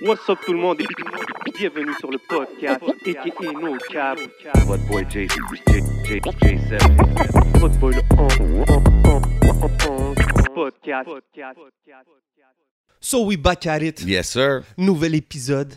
What's up tout le monde et bienvenue sur le podcast a.k.a. No Cap. Votre boy J7. Votre boy le 11. Podcast. So we back at it. Yes sir. Nouvel épisode.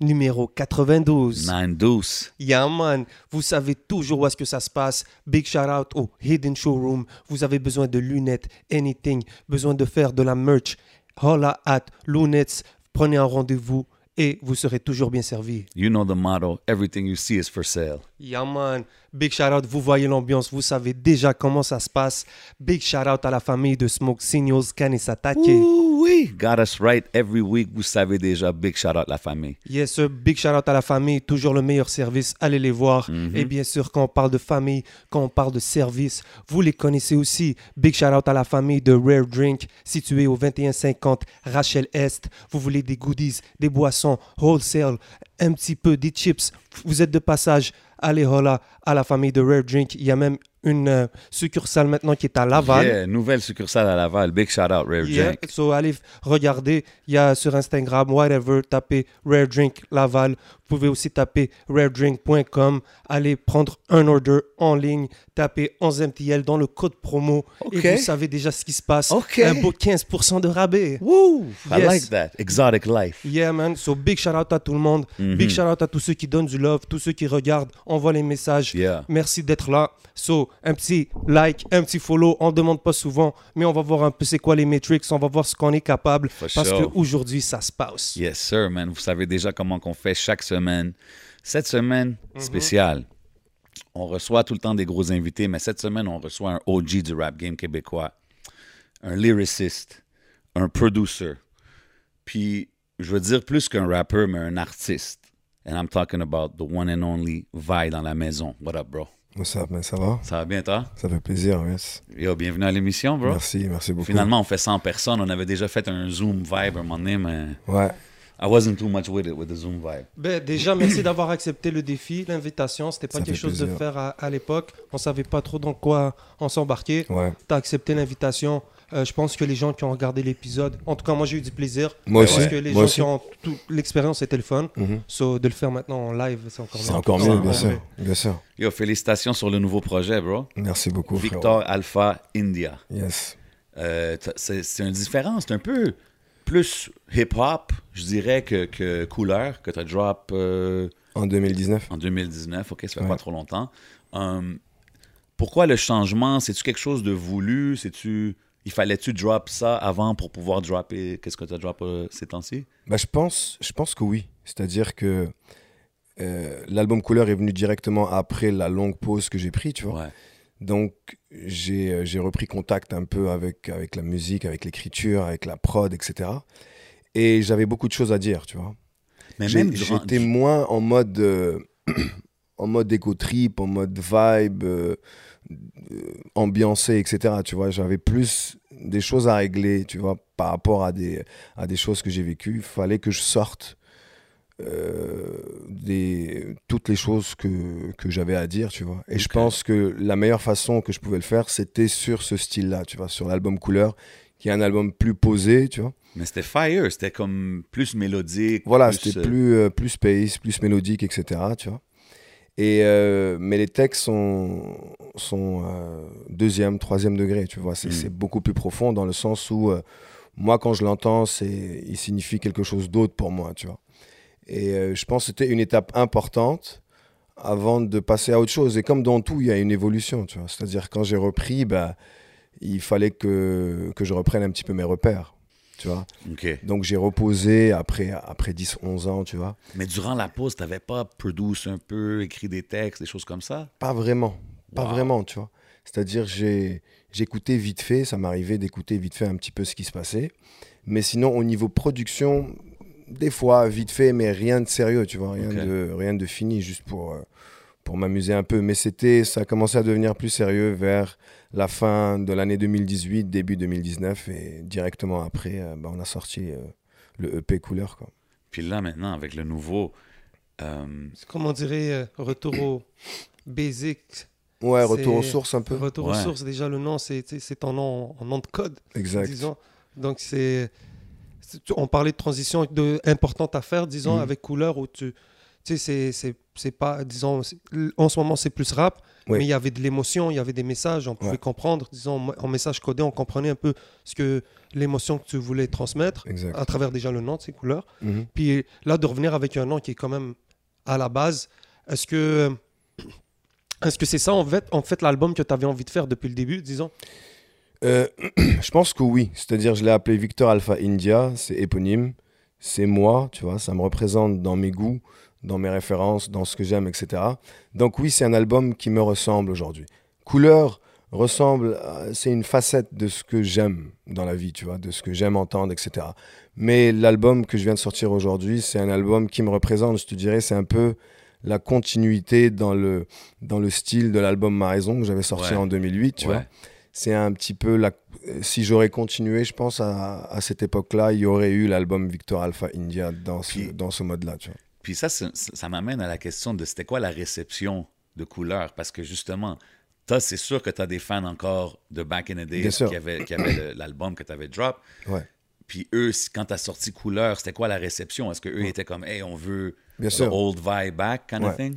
Numéro 92. 92. Yeah, man. Vous savez toujours où est-ce que ça se passe. Big shout-out au Hidden Showroom. Vous avez besoin de lunettes, anything. Besoin de faire de la merch. Holla at Lunettes. Prenez un rendez-vous et vous serez toujours bien servi. You know the motto. Everything you see is for sale. Yeah, man. Big shout-out. Vous voyez l'ambiance. Vous savez déjà comment ça se passe. Big shout-out à la famille de Smoke Signals, Can et Satake. Oui, got us right every week. Vous savez déjà, big shout-out à la famille. Yes, sir. Big shout-out à la famille. Toujours le meilleur service. Allez les voir. Mm-hmm. Et bien sûr, quand on parle de famille, quand on parle de service, vous les connaissez aussi. Big shout-out à la famille de Rare Drink, située au 2150 Rachel Est. Vous voulez des goodies, des boissons, wholesale, un petit peu des chips. Vous êtes de passage. Allez, hola à la famille de Rare Drink. Il y a même une succursale maintenant qui est à Laval. Yeah, nouvelle succursale à Laval. Big shout out, Rare Drink. So, allez, regardez. Il y a sur Instagram, whatever, tapez Rare Drink Laval. Vous pouvez aussi taper raredrink.com. Allez prendre un order en ligne. Tapez 11MTL dans le code promo. Okay. Et vous savez déjà ce qui se passe. Okay. Un beau 15% de rabais. Woo! Yes. I like that. Exotic life. Yeah, man. So, big shout out à tout le monde. Mm-hmm. Big shout out à tous ceux qui donnent du love, tous ceux qui regardent, envoient les messages. Yeah. Merci d'être là. So, un petit like, un petit follow, on ne demande pas souvent, mais on va voir un peu c'est quoi les metrics, on va voir ce qu'on est capable, for parce sure. qu'aujourd'hui, ça se passe. Yes, sir, man. Vous savez déjà comment qu'on fait chaque semaine. Cette semaine, spéciale, on reçoit tout le temps des gros invités, mais cette semaine, on reçoit un OG du rap game québécois, un lyriciste, un producer, puis je veux dire plus qu'un rappeur, mais un artiste. And I'm talking about the one and only Vibe dans la maison. What up, bro? Ça va, ça va? Ça va bien, toi? Ça fait plaisir, yes. Yo, bienvenue à l'émission, bro. Merci beaucoup. Finalement, on fait 100 personnes. On avait déjà fait un Zoom Vibe à un moment donné, mais... Ouais. I wasn't too much with it, with the Zoom Vibe. Ben, déjà, merci d'avoir accepté le défi, l'invitation. C'était pas ça quelque chose plaisir. De faire à l'époque. On savait pas trop dans quoi on s'embarquait. Ouais. T'as accepté l'invitation. Je pense que les gens qui ont regardé l'épisode... En tout cas, moi, j'ai eu du plaisir. Moi aussi. Parce que les gens qui ont... Toute l'expérience, c'était le fun. Mm-hmm. So, de le faire maintenant en live, c'est encore mieux. C'est encore mieux, bien sûr. Yo, félicitations sur le nouveau projet, bro. Merci beaucoup, Victor Alpha India. Yes. C'est une différence. C'est un peu plus hip-hop, je dirais, que Couleur, que tu as drop... En 2019. En 2019, OK, ça fait pas trop longtemps. Pourquoi le changement? C'est-tu quelque chose de voulu? C'est-tu... Il fallait-tu drop ça avant pour pouvoir dropper? Qu'est-ce que tu as drop ces temps-ci? Bah, je pense que oui. C'est-à-dire que l'album Couleur est venu directement après la longue pause que j'ai prise, tu vois. Ouais. Donc, j'ai repris contact un peu avec la musique, avec l'écriture, avec la prod, etc. Et j'avais beaucoup de choses à dire, tu vois. Mais même j'étais moins en mode... en mode éco-trip, en mode vibe, ambiancé, etc. Tu vois, j'avais plus des choses à régler, tu vois, par rapport à des choses que j'ai vécues. Il fallait que je sorte toutes les choses que j'avais à dire, tu vois. Et je pense que la meilleure façon que je pouvais le faire, c'était sur ce style-là, tu vois, sur l'album Couleur, qui est un album plus posé, tu vois. Mais c'était fire, c'était comme plus mélodique. Voilà, c'était plus space, plus mélodique, etc., tu vois. Et mais les textes sont deuxième, troisième degré, tu vois. C'est beaucoup plus profond dans le sens où, moi, quand je l'entends, il signifie quelque chose d'autre pour moi, tu vois. Et je pense que c'était une étape importante avant de passer à autre chose. Et comme dans tout, il y a une évolution, tu vois. C'est-à-dire, quand j'ai repris, bah, il fallait que je reprenne un petit peu mes repères. Tu vois? Okay. Donc, j'ai reposé après 10, 11 ans, tu vois. Mais durant la pause, tu n'avais pas produce un peu, écrit des textes, des choses comme ça? Pas vraiment, tu vois. C'est-à-dire, j'écoutais vite fait, ça m'arrivait d'écouter vite fait un petit peu ce qui se passait. Mais sinon, au niveau production, des fois, vite fait, mais rien de sérieux, tu vois, rien de fini, juste pour m'amuser un peu. Mais ça commençait à devenir plus sérieux vers la fin de l'année 2018, début 2019. Et directement après, on a sorti le EP Couleur, quoi. Puis là, maintenant, avec le nouveau... C'est comme on dirait retour au basic. Ouais, retour aux sources un peu. Retour aux sources, déjà, le nom, c'est ton nom en nom de code. Exact. Disons. Donc, c'est... On parlait de transition importante à faire, disons, avec Couleur, où c'est pas, disons, en ce moment c'est plus rap, mais il y avait de l'émotion, il y avait des messages, on pouvait comprendre, disons, en message codé, on comprenait un peu ce que l'émotion que tu voulais transmettre, à travers déjà le nom de ces couleurs. Puis là, de revenir avec un nom qui est quand même à la base, est-ce que c'est ça, en fait l'album que tu avais envie de faire depuis le début, disons? Je pense que oui, c'est-à-dire je l'ai appelé Victor Alpha India, c'est éponyme, c'est moi, tu vois, ça me représente dans mes goûts, dans mes références, dans ce que j'aime, etc. Donc oui, c'est un album qui me ressemble aujourd'hui. Couleur ressemble, c'est une facette de ce que j'aime dans la vie, tu vois, de ce que j'aime entendre, etc. Mais l'album que je viens de sortir aujourd'hui, c'est un album qui me représente, je te dirais, c'est un peu la continuité dans le style de l'album Ma raison que j'avais sorti en 2008, tu vois. C'est un petit peu, si j'aurais continué, je pense, à cette époque-là, il y aurait eu l'album Victor Alpha India dans ce mode-là. Tu vois. Puis ça m'amène à la question de c'était quoi la réception de Couleur? Parce que justement, c'est sûr que tu as des fans encore de Back in the Days qui avaient l'album que tu avais drop. Ouais. Puis eux, quand tu as sorti Couleur, c'était quoi la réception? Est-ce qu'eux étaient comme « Hey, on veut the old vibe back kind of thing »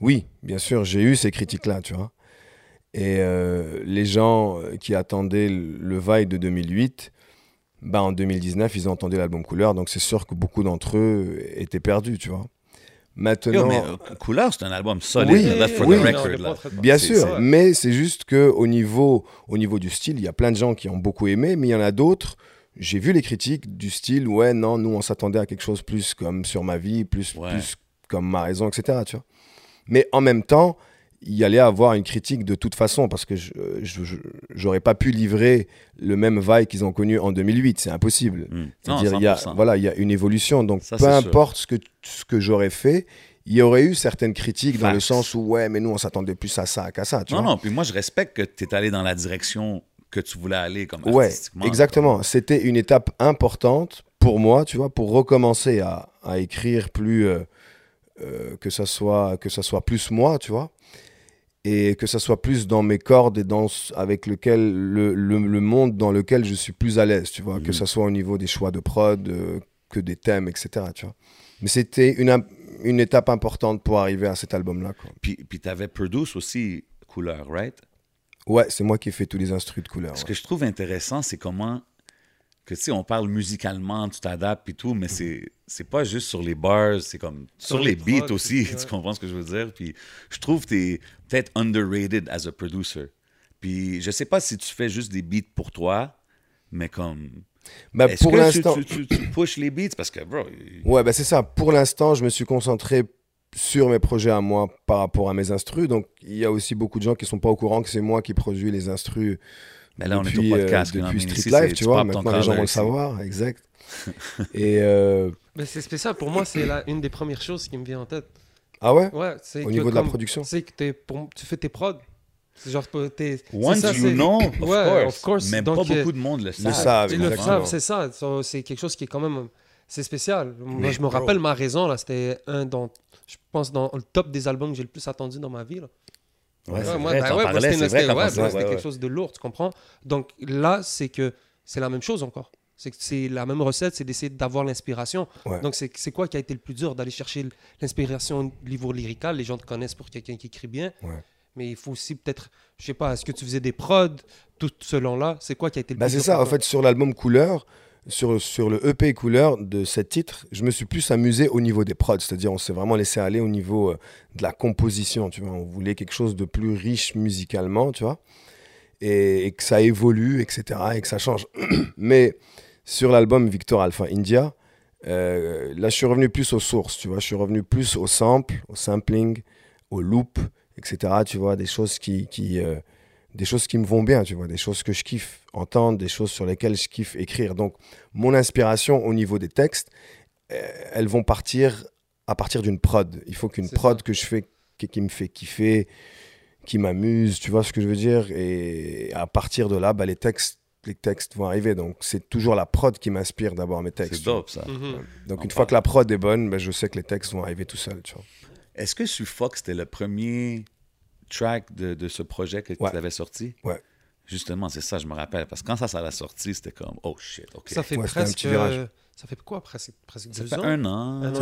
Oui, bien sûr, j'ai eu ces critiques-là, tu vois. Et les gens qui attendaient le Vibe de 2008, en 2019, ils ont entendu l'album Couleur, donc c'est sûr que beaucoup d'entre eux étaient perdus, tu vois. Maintenant, Couleur, c'est un album solide, bien sûr, mais c'est juste qu'au niveau du style, il y a plein de gens qui ont beaucoup aimé, mais il y en a d'autres... J'ai vu les critiques du style « Ouais, non, nous, on s'attendait à quelque chose plus comme Sur ma vie, plus comme Ma raison, etc. » tu vois. Mais en même temps, il y allait avoir une critique de toute façon parce que je n'aurais pas pu livrer le même vibe qu'ils ont connu en 2008. C'est impossible. C'est-à-dire, il y a une évolution. Donc, ça, peu importe ce que j'aurais fait, il y aurait eu certaines critiques dans le sens où « Ouais, mais nous, on s'attendait plus à ça qu'à ça. » Non, puis moi, je respecte que tu es allé dans la direction que tu voulais aller comme artistiquement. Exactement. C'était une étape importante pour moi, tu vois, pour recommencer à écrire plus... que ça soit plus moi, tu vois. Et que ça soit plus dans mes cordes et avec lequel le monde dans lequel je suis plus à l'aise, tu vois, que ça soit au niveau des choix de prod, que des thèmes, etc., tu vois. Mais c'était une étape importante pour arriver à cet album-là, quoi. Puis t'avais produce aussi Couleur, right? Ouais, c'est moi qui ai fait tous les instrus de Couleur. Ce que je trouve intéressant, c'est comment... Que tu sais, on parle musicalement, tu t'adaptes et tout, mais c'est pas juste sur les bars, c'est comme sur les beats aussi, tu comprends ce que je veux dire? Puis je trouve que t'es peut-être underrated as a producer. Puis je sais pas si tu fais juste des beats pour toi, mais comme... Est-ce pour l'instant... tu pushes les beats? Parce que, bro... Ouais, c'est ça. Pour l'instant, je me suis concentré sur mes projets à moi par rapport à mes instrus. Donc, il y a aussi beaucoup de gens qui sont pas au courant que c'est moi qui produis les instrus. Mais là, on est au podcast. Depuis Street Life, tu vois, maintenant les gens vont le savoir. Exact. C'est spécial. Pour moi, c'est une des premières choses qui me vient en tête. Ah ouais? Ouais. Au niveau de la production? C'est que tu fais tes prods. C'est genre... Of course. Mais donc, pas beaucoup de monde le savent. Ils le savent, c'est ça. C'est quelque chose qui est quand même... C'est spécial. Moi, je me rappelle Ma raison, là. C'était je pense, dans le top des albums que j'ai le plus attendu dans ma vie, là. C'était quelque chose de lourd, tu comprends? Donc là, c'est que c'est la même chose encore. C'est la même recette, c'est d'essayer d'avoir l'inspiration. Ouais. Donc c'est quoi qui a été le plus dur? D'aller chercher l'inspiration au niveau lyrical, les gens te connaissent pour quelqu'un qui écrit bien. Ouais. Mais il faut aussi peut-être, je sais pas, est-ce que tu faisais des prods, tout ce long-là? C'est quoi qui a été le plus dur? C'est ça, en fait, sur l'album Couleur, sur le EP Couleur de 7 titres, je me suis plus amusé au niveau des prods, c'est-à-dire on s'est vraiment laissé aller au niveau de la composition, tu vois, on voulait quelque chose de plus riche musicalement, tu vois, et que ça évolue, etc., et que ça change. Mais sur l'album Victor Alpha India, là je suis revenu plus aux sources, tu vois, je suis revenu plus aux samples, au sampling, au loop, etc., tu vois, des choses des choses qui me vont bien, tu vois, des choses que je kiffe entendre, des choses sur lesquelles je kiffe écrire. Donc, mon inspiration au niveau des textes, elles vont partir à partir d'une prod. Il faut qu'une prod que je fais, qui me fait kiffer, qui m'amuse, tu vois ce que je veux dire? Et à partir de là, les textes vont arriver. Donc, c'est toujours la prod qui m'inspire d'abord mes textes. C'est dope, ça. Mm-hmm. Donc, une fois que la prod est bonne, je sais que les textes vont arriver tout seuls, tu vois. Est-ce que Suffoc, c'était le premier track de ce projet que tu avais sorti? Ouais. Justement, c'est ça, je me rappelle. Parce que quand ça l'a sorti, c'était comme « Oh shit, ok ». Ça fait presque... Ça fait quoi, presque 2 ans? Ça fait 1 an.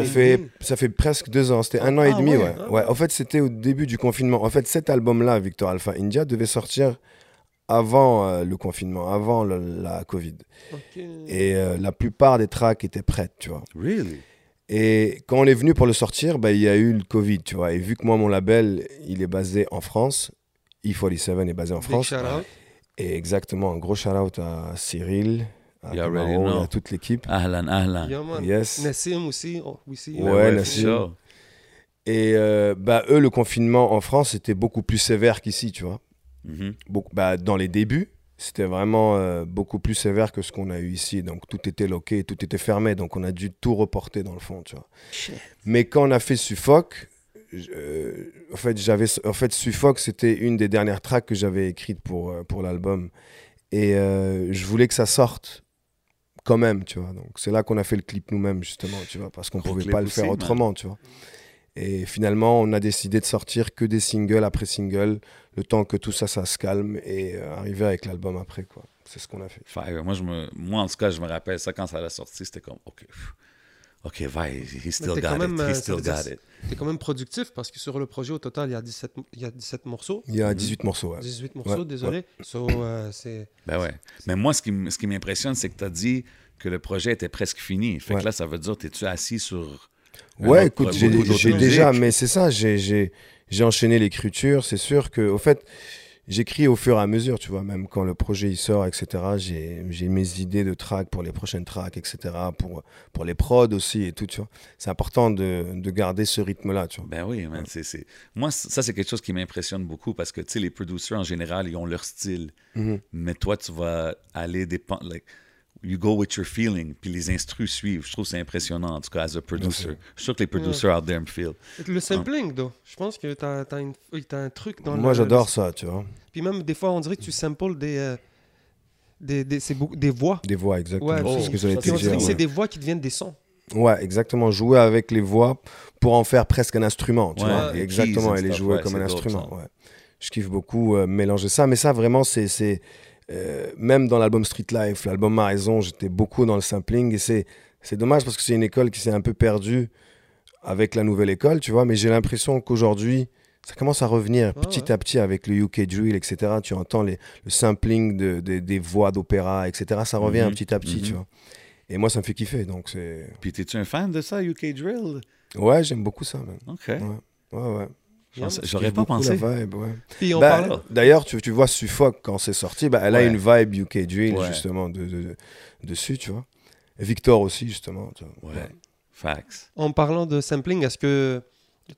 Ça fait presque 2 ans. C'était 1 an et demi, ouais. Ouais. En fait, c'était au début du confinement. En fait, cet album-là, Victor Alpha India, devait sortir avant le confinement, avant la Covid. Okay. Et la plupart des tracks étaient prêtes, tu vois. Really? Et quand on est venu pour le sortir, bah, il y a eu le Covid, tu vois. Et vu que moi, mon label, il est basé en France, E47 est basé en France. Et exactement, un gros shout-out à Cyril, à Camaro, à toute l'équipe. Ahlan, ahlan. Yes. Nassim aussi. Oh, aussi. Ouais, Nassim. Et bah, eux, le confinement en France, c'était beaucoup plus sévère qu'ici, tu vois. Mm-hmm. Beaucoup, bah, dans les débuts, c'était vraiment beaucoup plus sévère que ce qu'on a eu ici. Donc, tout était loqué, tout était fermé. Donc, on a dû tout reporter dans le fond, tu vois. Shit. Mais quand on a fait Suffoc, en fait, Suffoc, c'était une des dernières tracks que j'avais écrites pour l'album. Et je voulais que ça sorte quand même, tu vois. Donc, c'est là qu'on a fait le clip nous-mêmes, justement, tu vois, parce qu'on ne pouvait pas le faire autrement, tu vois. Et finalement, on a décidé de sortir que des singles après singles, le temps que tout ça, ça se calme et arriver avec l'album après, quoi. C'est ce qu'on a fait. Fire. Moi, en tout cas, je me rappelle ça, quand ça l'a sorti, c'était comme, OK, Vibe, he still got it. T'es quand même productif parce que sur le projet, au total, il y a 17 morceaux. Il y a 18 morceaux, ouais. 18 morceaux, ouais, désolé. Ouais. Ben ouais. Mais moi, ce qui m'impressionne, c'est que t'as dit que le projet était presque fini. Fait que là, ça veut dire, t'es-tu assis sur... Ouais, écoute, j'ai déjà... Mais c'est ça, j'ai enchaîné l'écriture. C'est sûr que, au fait, j'écris au fur et à mesure, tu vois. Même quand le projet, il sort, etc., j'ai mes idées de tracks pour les prochaines tracks, etc., pour les prods aussi et tout, tu vois. C'est important de garder ce rythme-là, tu vois. Ben oui, man, ouais. Moi, ça, c'est quelque chose qui m'impressionne beaucoup parce que, tu sais, les producers, en général, ils ont leur style. Mm-hmm. Mais toi, tu vas aller dépendre... You go with your feeling, puis les instrus suivent. Je trouve que c'est impressionnant, en tout cas, as a producer. Je suis sûr que les producers out there me feel. Le sampling, je pense que t'as un truc dans... Moi, j'adore ça, tu vois. Puis même, des fois, on dirait que tu samples des voix. Des voix, exactement. Ouais, c'est ce que j'allais te dire. On dirait que c'est des voix qui deviennent des sons. Ouais, exactement. Jouer avec les voix pour en faire presque un instrument, tu vois. Exactement, elle est jouée comme un instrument, ouais. Je kiffe beaucoup mélanger ça, mais ça, vraiment, c'est... même dans l'album Street Life, l'album Ma raison, j'étais beaucoup dans le sampling et c'est dommage parce que c'est une école qui s'est un peu perdue avec la nouvelle école, tu vois, mais j'ai l'impression qu'aujourd'hui, ça commence à revenir petit à petit avec le UK Drill, etc. Tu entends le sampling des voix d'opéra, etc. Ça revient petit à petit, tu vois. Et moi, ça me fait kiffer, donc c'est... Puis t'es-tu un fan de ça, UK Drill? Ouais, j'aime beaucoup ça, même. OK. Ouais. J'aurais pas pensé. Ouais. Bah, d'ailleurs, tu vois Suffoc quand c'est sorti, bah, elle a une vibe UK Drill justement dessus, tu vois. Et Victor aussi justement. Tu vois. Ouais. Facts. En parlant de sampling, est-ce que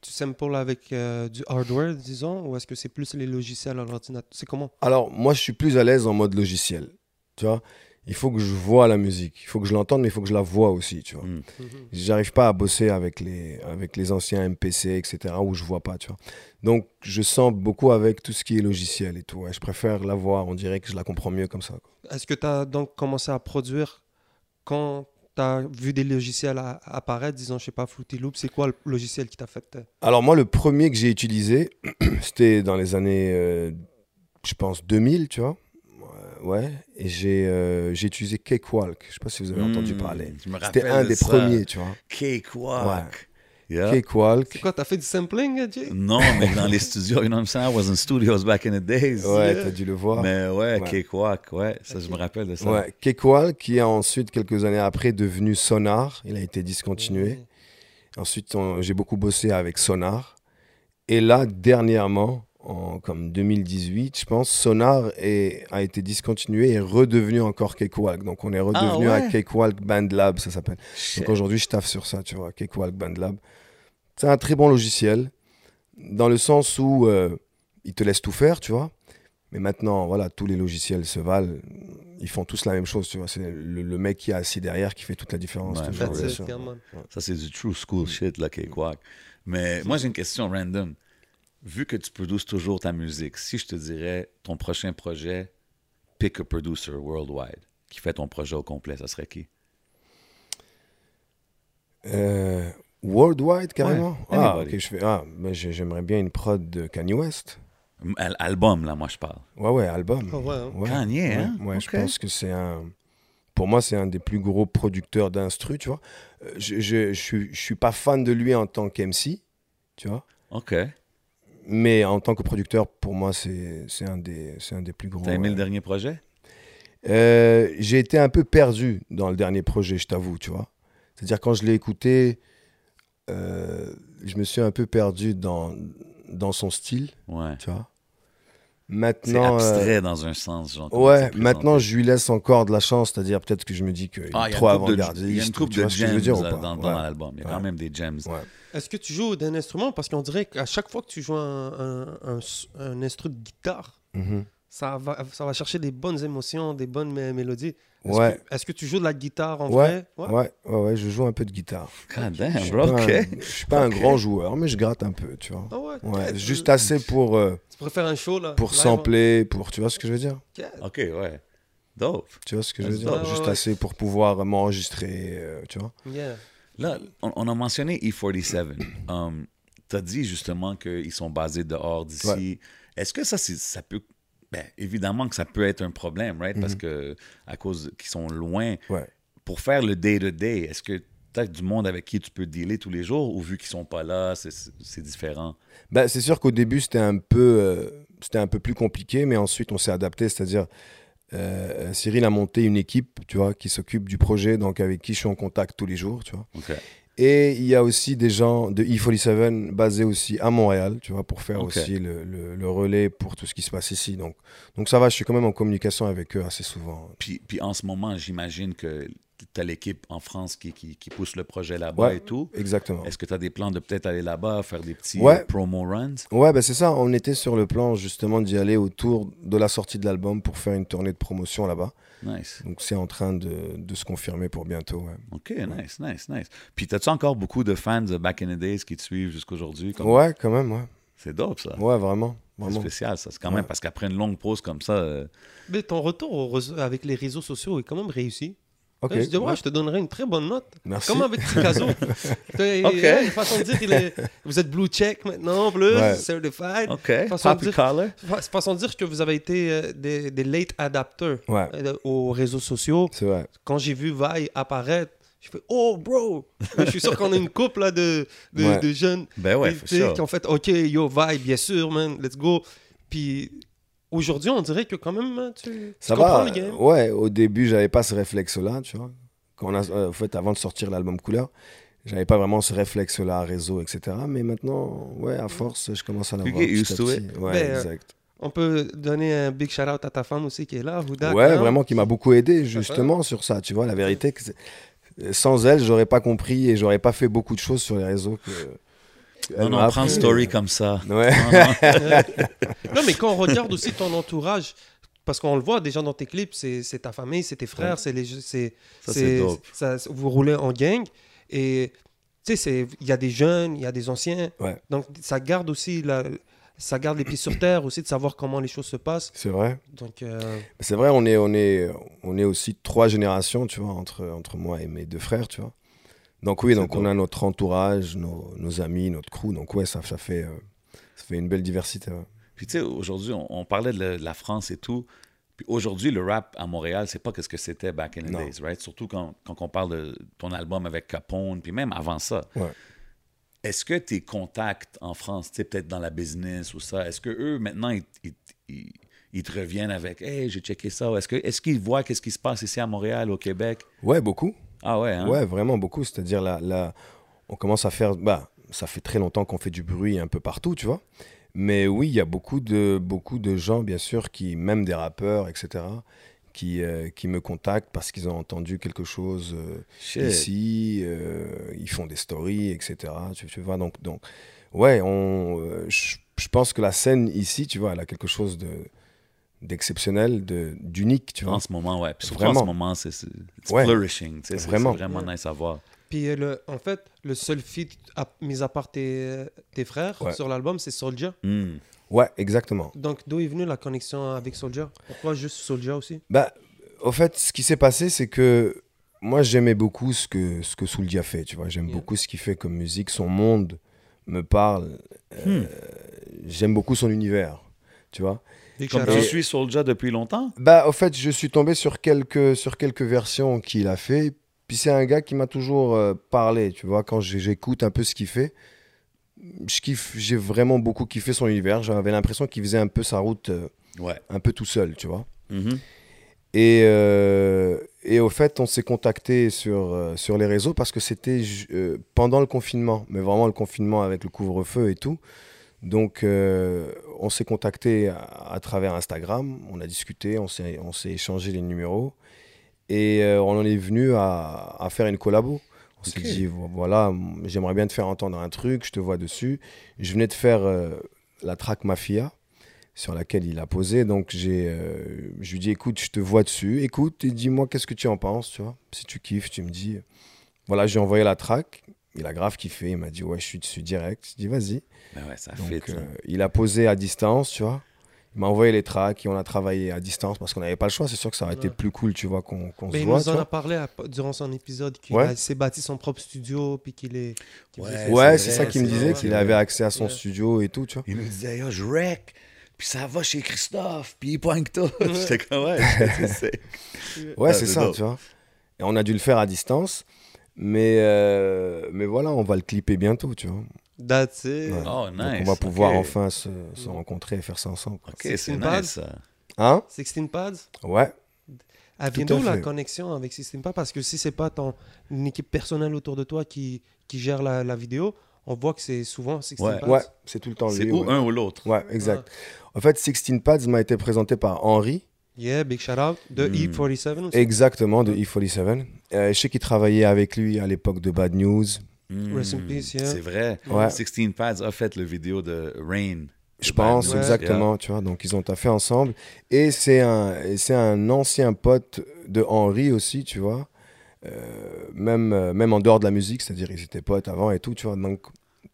tu samples avec du hardware, disons, ou est-ce que c'est plus les logiciels à l'ordinateur? C'est comment? Alors moi, je suis plus à l'aise en mode logiciel. Tu vois, il faut que je voie la musique, il faut que je l'entende, mais il faut que je la voie aussi, tu vois. J'arrive pas à bosser avec les anciens MPC, etc., où je vois pas, tu vois. Donc, je sens beaucoup avec tout ce qui est logiciel et tout. Ouais. Je préfère la voir, on dirait que je la comprends mieux comme ça. Est-ce que tu as donc commencé à produire quand tu as vu des logiciels apparaître, disons, je sais pas, Fruity Loop, c'est quoi le logiciel qui t'a fait? Alors moi, le premier que j'ai utilisé, c'était dans les années, je pense, 2000, tu vois. Ouais, et j'ai utilisé Cakewalk. Je sais pas si vous avez entendu parler. C'était un des premiers, tu vois. Cakewalk. Ouais. Yeah. Cakewalk. C'est quoi, t'as fait du sampling, Jay? Non, mais dans les studios, you know what I'm saying? I was in studios back in the days. Ouais, t'as dû le voir. Mais ouais. Cakewalk, ouais, ça je me rappelle de ça. Ouais, Cakewalk qui est ensuite, quelques années après, devenu Sonar. Il a été discontinué. Ensuite, j'ai beaucoup bossé avec Sonar. Et là, dernièrement... comme 2018, je pense, Sonar a été discontinué et redevenu encore Cakewalk. Donc, on est redevenu à Cakewalk BandLab, ça s'appelle. Donc, aujourd'hui, je taffe sur ça, tu vois, Cakewalk BandLab. C'est un très bon logiciel, dans le sens où il te laisse tout faire, tu vois. Mais maintenant, voilà, tous les logiciels se valent. Ils font tous la même chose, tu vois. C'est le mec qui est assis derrière qui fait toute la différence. Ouais, toujours, ça, c'est du true school shit, la Cakewalk. Mais moi, j'ai une question random. Vu que tu produces toujours ta musique, si je te dirais ton prochain projet, pick a producer worldwide qui fait ton projet au complet, ça serait qui? Worldwide, carrément? Ouais, ah, ok, j'aimerais bien une prod de Kanye West. Album, là, moi, je parle. Ouais, album. Oh, ouais, ouais. Kanye, hein? Ouais, okay. Je pense que c'est un... Pour moi, c'est un des plus gros producteurs d'instru, tu vois. Je suis pas fan de lui en tant qu'MC, tu vois. OK. Mais en tant que producteur, pour moi, c'est un des plus gros... T'as aimé le dernier projet? J'ai été un peu perdu dans le dernier projet, je t'avoue, tu vois. C'est-à-dire, quand je l'ai écouté, je me suis un peu perdu dans son style, ouais. Tu vois. Maintenant, c'est abstrait dans un sens. Genre, ouais, maintenant, je lui laisse encore de la chance, c'est-à-dire peut-être que je me dis qu'il est trop avant-gardiste. Il y a une couple de gems dans l'album, il y a quand même des gems. Ouais. Est-ce que tu joues d'un instrument? Parce qu'on dirait qu'à chaque fois que tu joues un instrument de guitare, mm-hmm. ça va chercher des bonnes émotions, des bonnes mélodies. Ouais. Est-ce que tu joues de la guitare en vrai? Ouais, je joue un peu de guitare. God damn, je suis pas un grand joueur, mais je gratte un peu, tu vois. Ah ouais, juste assez pour... tu préfères un show, là? Pour sampler, pour... Tu vois ce que je veux dire? OK, ouais. Dope. Tu vois ce que je veux dire? Ouais, juste assez pour pouvoir m'enregistrer, tu vois. Yeah. Là, on a mentionné E47. Tu as dit justement qu'ils sont basés dehors d'ici. Ouais. Est-ce que ça peut... Ben, évidemment que ça peut être un problème, right? Mm-hmm. Parce que à cause qu'ils sont loin, ouais. Pour faire le day-to-day, est-ce que tu as du monde avec qui tu peux dealer tous les jours ou vu qu'ils sont pas là, c'est différent? Ben, c'est sûr qu'au début, c'était un peu plus compliqué, mais ensuite, on s'est adapté. C'est-à-dire, Cyril a monté une équipe, tu vois, qui s'occupe du projet, donc avec qui je suis en contact tous les jours, tu vois. Okay. Et il y a aussi des gens de E47 basés aussi à Montréal, tu vois, pour faire aussi le relais pour tout ce qui se passe ici. Donc ça va, je suis quand même en communication avec eux assez souvent. Puis en ce moment, j'imagine que tu as l'équipe en France qui pousse le projet là-bas, ouais, et tout. Exactement. Est-ce que tu as des plans de peut-être aller là-bas, faire des petits promo runs? Ouais, ben c'est ça. On était sur le plan justement d'y aller autour de la sortie de l'album pour faire une tournée de promotion là-bas. Nice. Donc, c'est en train de se confirmer pour bientôt. Ouais. OK, nice. Puis, t'as-tu encore beaucoup de fans de Back in the Days qui te suivent jusqu'aujourd'hui? Comme... Ouais, quand même, ouais. C'est dope, ça. Ouais, vraiment. C'est spécial, ça. C'est quand même parce qu'après une longue pause comme ça... Mais ton retour avec les réseaux sociaux est quand même réussi. Okay, là, je dis, ouais, je te donnerai une très bonne note. Merci. Comme avec Ticaso. OK. Façon de dire, vous êtes blue check maintenant, plus, certified. OK. Façon de dire que vous avez été des late adapters aux réseaux sociaux. C'est vrai. Quand j'ai vu Vibe apparaître, je fais, oh, bro! Je suis sûr qu'on a une couple là, de jeunes. Ben ouais, for sure. Qui ont fait, OK, yo, Vibe, bien sûr, man, let's go. Puis... Aujourd'hui, on dirait que quand même, tu comprends le game. Ouais, au début, j'avais pas ce réflexe-là, tu vois. En fait, avant de sortir l'album Couleur, j'avais pas vraiment ce réflexe-là, réseau, etc. Mais maintenant, ouais, à force, je commence à l'avoir petit à petit. Ouais, mais, exact. On peut donner un big shout-out à ta femme aussi qui est là, Houda. Ouais, vraiment, qui m'a beaucoup aidé justement sur ça, tu vois. La vérité, sans elle, j'aurais pas compris et j'aurais pas fait beaucoup de choses sur les réseaux que... Non, prends une story comme ça. Ouais. Non, mais quand on regarde aussi ton entourage, parce qu'on le voit déjà dans tes clips, c'est ta famille, c'est tes frères, c'est dope. Vous roulez en gang et tu sais, il y a des jeunes, il y a des anciens. Ouais. Donc, ça garde aussi les pieds sur terre aussi de savoir comment les choses se passent. C'est vrai. Donc, c'est vrai, on est aussi 3 générations, tu vois, entre moi et mes 2 frères, tu vois. Donc oui, donc on a notre entourage, nos amis, notre crew. Donc ouais, ça fait une belle diversité. Ouais. Puis tu sais, aujourd'hui, on parlait de la France et tout. Puis aujourd'hui, le rap à Montréal, c'est pas ce que c'était back in the days, right? Surtout quand on parle de ton album avec Capone, puis même avant ça. Ouais. Est-ce que tes contacts en France, tu sais, peut-être dans la business ou ça, est-ce qu'eux, maintenant, ils te reviennent avec « Hey, j'ai checké ça ». Est-ce qu'ils voient qu'est-ce qui se passe ici à Montréal, au Québec? Ouais, beaucoup. Ah ouais, hein? Ouais, vraiment beaucoup. C'est-à-dire, là, on commence à faire... Bah, ça fait très longtemps qu'on fait du bruit un peu partout, tu vois. Mais oui, il y a beaucoup de gens, bien sûr, qui, même des rappeurs, etc., qui me contactent parce qu'ils ont entendu quelque chose ici. Ils font des stories, etc. Tu vois, donc ouais, je pense que la scène ici, tu vois, elle a quelque chose d'exceptionnel, d'unique, tu vois. En ce moment, ouais. Puis surtout en ce moment, c'est flourishing, tu sais, c'est vraiment nice à voir. Puis en fait, le seul feat, mis à part tes frères, sur l'album, c'est Soulja. Mm. Ouais, exactement. Donc, d'où est venue la connexion avec Soulja? Pourquoi juste Soulja aussi? Bah, au fait, ce qui s'est passé, c'est que moi, j'aimais beaucoup ce que Soulja fait, tu vois. J'aime beaucoup ce qu'il fait comme musique, son monde me parle. J'aime beaucoup son univers. tu vois. Comme je suis Soulja depuis longtemps. Bah, au fait, je suis tombé sur quelques versions qu'il a fait. Puis c'est un gars qui m'a toujours parlé, tu vois. Quand j'écoute un peu ce qu'il fait, je kiffe, j'ai vraiment beaucoup kiffé son univers. J'avais l'impression qu'il faisait un peu sa route, un peu tout seul, tu vois. Mm-hmm. Et au fait, on s'est contacté sur les réseaux parce que c'était pendant le confinement, mais vraiment le confinement avec le couvre-feu et tout. Donc, on s'est contacté à travers Instagram, on a discuté, on s'est échangé les numéros et on en est venu à faire une collabo. On s'est dit, voilà, j'aimerais bien te faire entendre un truc, je te vois dessus. Je venais de faire la track Mafia sur laquelle il a posé, donc je lui ai dit, écoute, je te vois dessus, écoute et dis-moi qu'est-ce que tu en penses, tu vois. Si tu kiffes, tu me dis. Voilà, j'ai envoyé la track. Il a grave kiffé, il m'a dit ouais, je suis dessus direct. Je dis vas-y. Ben ouais, ça fait. Il a posé à distance, tu vois. Il m'a envoyé les tracks et on a travaillé à distance parce qu'on n'avait pas le choix. C'est sûr que ça aurait été plus cool, tu vois, qu'on se voit. Mais il nous en a parlé durant son épisode qu'il s'est bâti son propre studio puis c'est ça qu'il me disait, qu'il avait accès à son studio et tout, tu vois. Il me disait yo, je wreck. Puis ça va chez Christophe. Puis il pointe tout. J'étais comme c'est ça, tu vois. Et on a dû le faire à distance. Mais voilà, on va le clipper bientôt, tu vois. That's it. Ouais. Oh, nice. Donc on va pouvoir enfin se rencontrer et faire ça ensemble. Quoi. Ok, c'est nice. Hein? 16pads? Ouais. Elle vient d'où la connexion avec 16pads? Parce que si c'est pas une équipe personnelle autour de toi qui gère la vidéo, on voit que c'est souvent 16pads. Ouais, c'est tout le temps lui. C'est ou un ou l'autre. Ouais, exact. En fait, 16pads m'a été présenté par Henri. Yeah, big shout out de E47 aussi. Exactement, de E47. Je sais qu'il travaillait avec lui à l'époque de Bad News. Rest in peace, yeah. C'est vrai. Ouais. 16pads a fait le vidéo de Rain. Je pense, exactement. Yeah. Tu vois, donc ils ont taffé ensemble. Et c'est un ancien pote de Henri aussi, tu vois. Même en dehors de la musique, c'est-à-dire ils étaient potes avant et tout, tu vois. Donc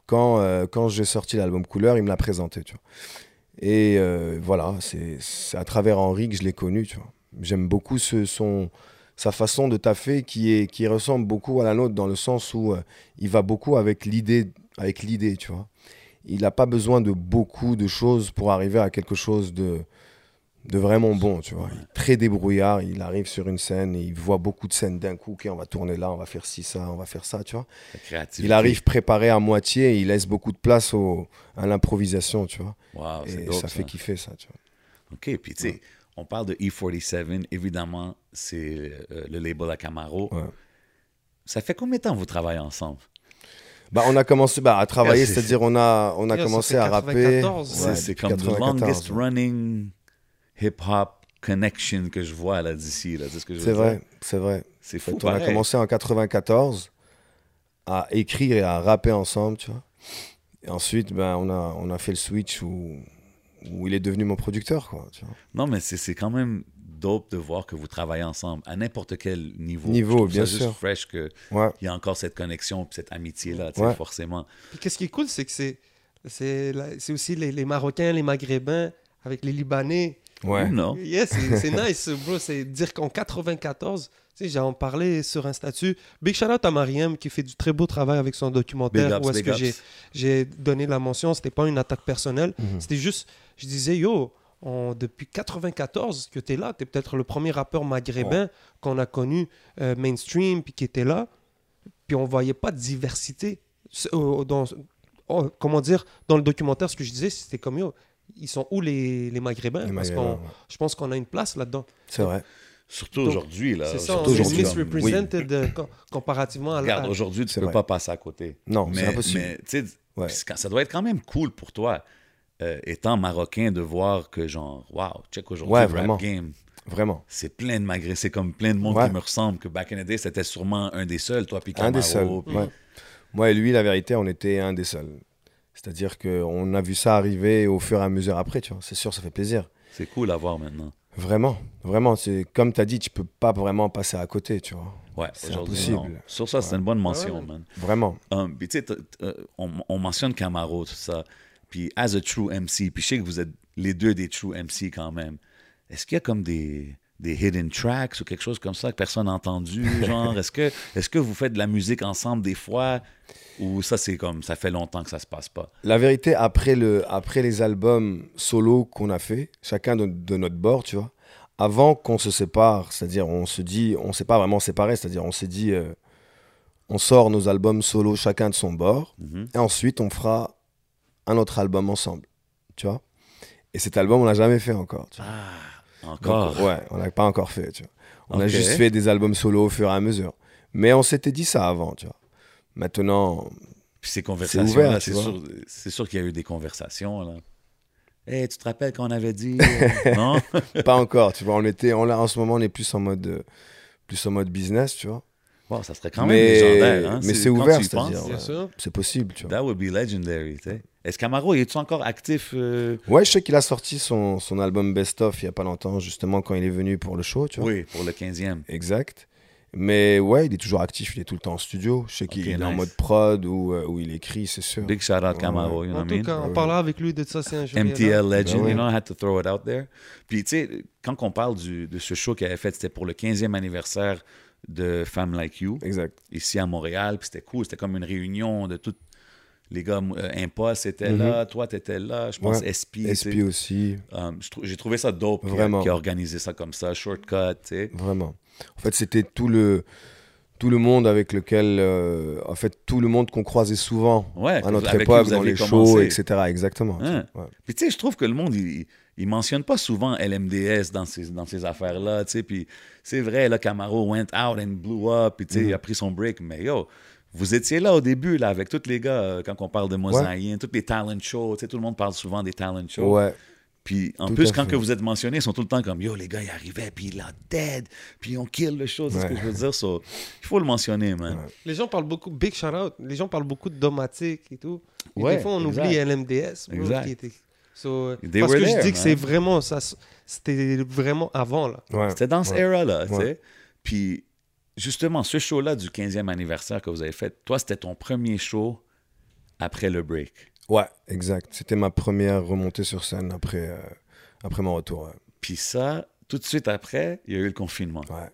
quand j'ai sorti l'album Couleur, il me l'a présenté, tu vois. Et voilà, c'est à travers Henri que je l'ai connu, tu vois. J'aime beaucoup sa façon de taffer qui ressemble beaucoup à la nôtre dans le sens où il va beaucoup avec l'idée, tu vois. Il n'a pas besoin de beaucoup de choses pour arriver à quelque chose de vraiment bon, tu vois. Il est très débrouillard, il arrive sur une scène et il voit beaucoup de scènes d'un coup. OK, on va tourner là, on va faire ci, ça, on va faire ça, tu vois. Il arrive préparé à moitié et il laisse beaucoup de place à l'improvisation, tu vois. Wow, et ça fait kiffer ça, tu vois. OK, puis tu sais, on parle de E47, évidemment, c'est le label à Camaro. Ouais. Ça fait combien de temps vous travaillez ensemble? Bah, on a commencé à travailler, c'est-à-dire on a commencé à rapper. C'est comme the longest running hip-hop connection que je vois là d'ici. Là, c'est ce que je veux dire. C'est vrai. C'est fou, on a commencé en 94 à écrire et à rapper ensemble, tu vois. Et ensuite, on a fait le switch où il est devenu mon producteur, quoi, tu vois. Non, mais c'est quand même dope de voir que vous travaillez ensemble à n'importe quel niveau. Bien sûr. C'est juste fresh qu'il y a encore cette connexion et cette amitié-là, tu sais, forcément. Puis qu'est-ce qui est cool, c'est que c'est aussi les Marocains, les Maghrébins, avec les Libanais. Ouais. Non. Yeah, c'est nice, bro. C'est dire qu'en 94, tu sais, j'en parlais sur un statut. Big shout out à Mariam qui fait du très beau travail avec son documentaire. Big ups, où est-ce que j'ai donné la mention? C'était pas une attaque personnelle. Mm-hmm. C'était juste, je disais, yo, depuis 94 que t'es là, t'es peut-être le premier rappeur maghrébin qu'on a connu mainstream puis qui était là. Puis on voyait pas de diversité dans le documentaire. Ce que je disais, c'était comme yo. Ils sont où les Maghrébins? Je pense qu'on a une place là-dedans. C'est vrai. Surtout aujourd'hui. Là. C'est ça, surtout on est misrepresented comparativement à la... Regarde, aujourd'hui, tu ne peux pas passer à côté. Non, mais, c'est impossible. Mais, ça doit être quand même cool pour toi, étant Marocain, de voir que genre, wow, check aujourd'hui, rap game. Vraiment. C'est plein de Maghrébins, c'est comme plein de monde qui me ressemble, que back in the day, c'était sûrement un des seuls, toi, puis Camaro. Un des seuls, Moi et lui, la vérité, on était un des seuls. C'est-à-dire qu'on a vu ça arriver au fur et à mesure après, tu vois. C'est sûr, ça fait plaisir. C'est cool à voir maintenant. Vraiment. C'est, comme tu as dit, tu peux pas vraiment passer à côté, tu vois. Ouais, c'est impossible. Non. Sur ça, c'est une bonne mention, man. Vraiment. Puis tu sais, on mentionne Camaro, tout ça. Puis as a true MC, puis je sais que vous êtes les deux des true MC quand même. Est-ce qu'il y a comme des des hidden tracks ou quelque chose comme ça que personne n'a entendu? Genre, est-ce que vous faites de la musique ensemble des fois? Ou ça, c'est comme, ça fait longtemps que ça se passe pas? La vérité, après les albums solo qu'on a fait, chacun de notre bord, tu vois, avant qu'on se sépare, c'est-à-dire on se dit, on s'est pas vraiment séparés, c'est-à-dire on s'est dit, on sort nos albums solo chacun de son bord, et ensuite on fera un autre album ensemble, tu vois. Et cet album, on l'a jamais fait encore, tu vois. Encore. Donc, ouais, on l'a pas encore fait, tu vois. On a juste fait des albums solo au fur et à mesure. Mais on s'était dit ça avant, tu vois. Maintenant, puis ces conversations, c'est sûr qu'il y a eu des conversations, là. Hey, tu te rappelles qu'on avait dit non? Pas encore, tu vois. En ce moment, on est plus en mode business, tu vois. Wow, ça serait quand même légendaire, hein? Mais c'est ouvert, c'est-à-dire, c'est possible, tu vois. That would be legendary, tu sais. Est-ce Camaro, est-tu encore actif? Ouais, je sais qu'il a sorti son album Best Of il n'y a pas longtemps, justement, quand il est venu pour le show, tu vois. Oui, pour le 15e. Exact. Mais ouais, il est toujours actif, il est tout le temps en studio. Je sais qu'il est en mode prod où il écrit, c'est sûr. Big shout out Camaro, you know what I mean? En tout cas, on parlera avec lui de ça, c'est un jour. MTL Legend, you know, I had to throw it out there. Puis, tu sais, quand on parle de ce show qu'il avait fait, c'était pour le 15e anniversaire de Femme Like You, exact, ici à Montréal, puis c'était cool, c'était comme une réunion de tous les gars. Impost était là, toi t'étais là, je pense, ouais. SP aussi. J'ai trouvé ça dope qui a organisé ça comme ça, Shortcut, tu sais. Vraiment. En fait, c'était tout le monde avec lequel, en fait, tout le monde qu'on croisait souvent à notre époque, dans les shows, etc. Exactement. Hein. Ouais. Puis tu sais, je trouve que le monde, il ne mentionne pas souvent LMDS dans ces affaires-là, tu sais, puis c'est vrai, là, Camaro went out and blew up, puis tu sais, il a pris son break, mais yo, vous étiez là au début, là, avec tous les gars, quand on parle de Mosaïen, tous les talent shows, tu sais, tout le monde parle souvent des talent shows. Ouais. Puis en plus, quand que vous êtes mentionnés, ils sont tout le temps comme, yo, les gars, ils arrivaient, puis ils l'ont dead, puis on kill le show, c'est ce que je veux dire, ça. Il faut le mentionner, man. Ouais. Les gens parlent beaucoup, big shout-out, les gens parlent beaucoup de Domatic et tout, et des fois, on oublie LMDS, qui était... So, parce que je dis que c'est vraiment ça, c'était vraiment avant là. Ouais, c'était dans cette era là, tu sais. Puis justement, ce show là du 15e anniversaire que vous avez fait, toi c'était ton premier show après le break. Ouais, exact. C'était ma première remontée sur scène après mon retour. Ouais. Puis ça, tout de suite après, il y a eu le confinement. Ouais.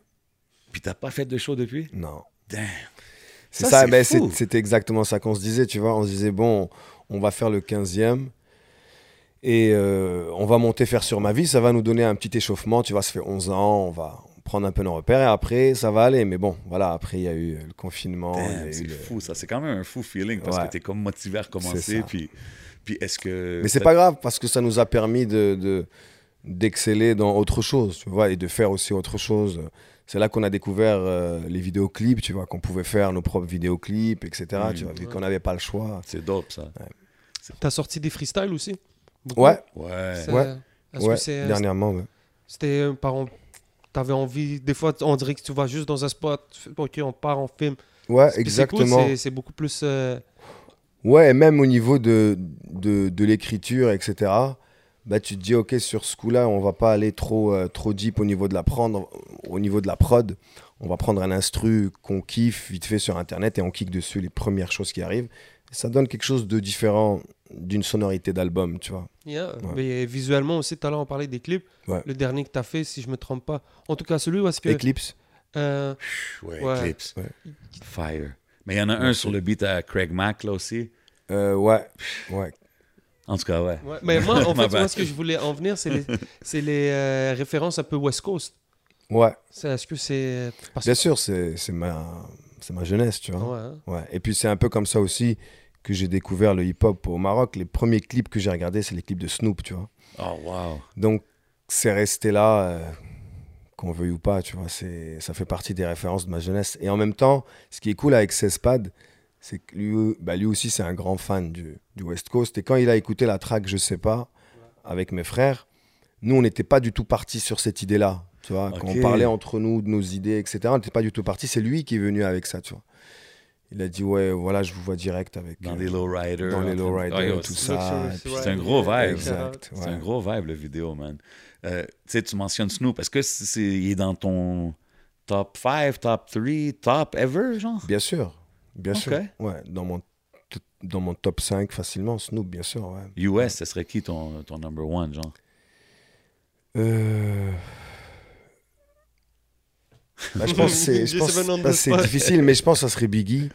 Puis t'as pas fait de show depuis? Non. Damn. C'est ça, ben c'était exactement ça qu'on se disait, tu vois. On se disait bon, on va faire le 15e. Et on va monter faire sur ma vie, ça va nous donner un petit échauffement, tu vois, ça fait 11 ans, on va prendre un peu nos repères et après, ça va aller. Mais bon, voilà, après, il y a eu le confinement. Damn, c'est fou, ça, c'est quand même un fou feeling parce que t'es comme motivé à recommencer. Puis est-ce que... Mais c'est pas grave parce que ça nous a permis d'exceller dans autre chose, tu vois, et de faire aussi autre chose. C'est là qu'on a découvert les vidéoclips, tu vois, qu'on pouvait faire nos propres vidéoclips, etc., tu vois, vu qu'on n'avait pas le choix. C'est dope, ça. Ouais. T'as sorti des freestyles aussi? Beaucoup. Ouais. Dernièrement, ouais. C'était, par exemple, t'avais envie, des fois, on dirait que tu vas juste dans un spot, ok, on part, on filme. Ouais, exactement. C'est cool, beaucoup plus... Ouais, et même au niveau de l'écriture, etc., bah, tu te dis, ok, sur ce coup-là, on va pas aller trop deep au niveau de la prendre, au niveau de la prod. On va prendre un instru qu'on kiffe vite fait sur Internet et on kick dessus les premières choses qui arrivent. Ça donne quelque chose de différent d'une sonorité d'album, tu vois. Yeah. Ouais. Mais visuellement aussi, tout à l'heure, on parlait des clips. Ouais. Le dernier que tu as fait, si je ne me trompe pas. En tout cas, celui où est-ce que... Eclipse. Eclipse. Ouais. Fire. Mais il y en a un sur le beat à Craig Mack, là aussi. Ouais. En tout cas, ouais. Mais moi, en fait, moi, ce que je voulais en venir, c'est les références un peu West Coast. Ouais. Est-ce que c'est... Bien sûr, c'est ma jeunesse, tu vois. Ouais. Et puis, c'est un peu comme ça aussi que j'ai découvert le hip-hop au Maroc. Les premiers clips que j'ai regardés, c'est les clips de Snoop, tu vois. Oh, wow. Donc, c'est resté là, qu'on veuille ou pas, tu vois. Ça fait partie des références de ma jeunesse. Et en même temps, ce qui est cool avec 16pads, c'est que lui aussi, c'est un grand fan du West Coast. Et quand il a écouté la track « Je sais pas » avec mes frères, nous, on n'était pas du tout partis sur cette idée-là, tu vois. Okay. Quand on parlait entre nous de nos idées, etc., on n'était pas du tout partis. C'est lui qui est venu avec ça, tu vois. Il a dit, ouais, voilà, je vous vois direct avec... Dans les lowriders. Dans les lowriders, tout ça. C'est un gros vibe. Exact. Ouais. C'est un gros vibe, le vidéo, man. Tu mentionnes Snoop. Est-ce qu'il est dans ton top 5, top 3, top ever, genre? Bien sûr. Ouais, dans mon top 5, facilement, Snoop, bien sûr, ouais. US, ce serait qui ton number 1, genre? Bah, je pense que c'est difficile, mais je pense que ça serait Biggie.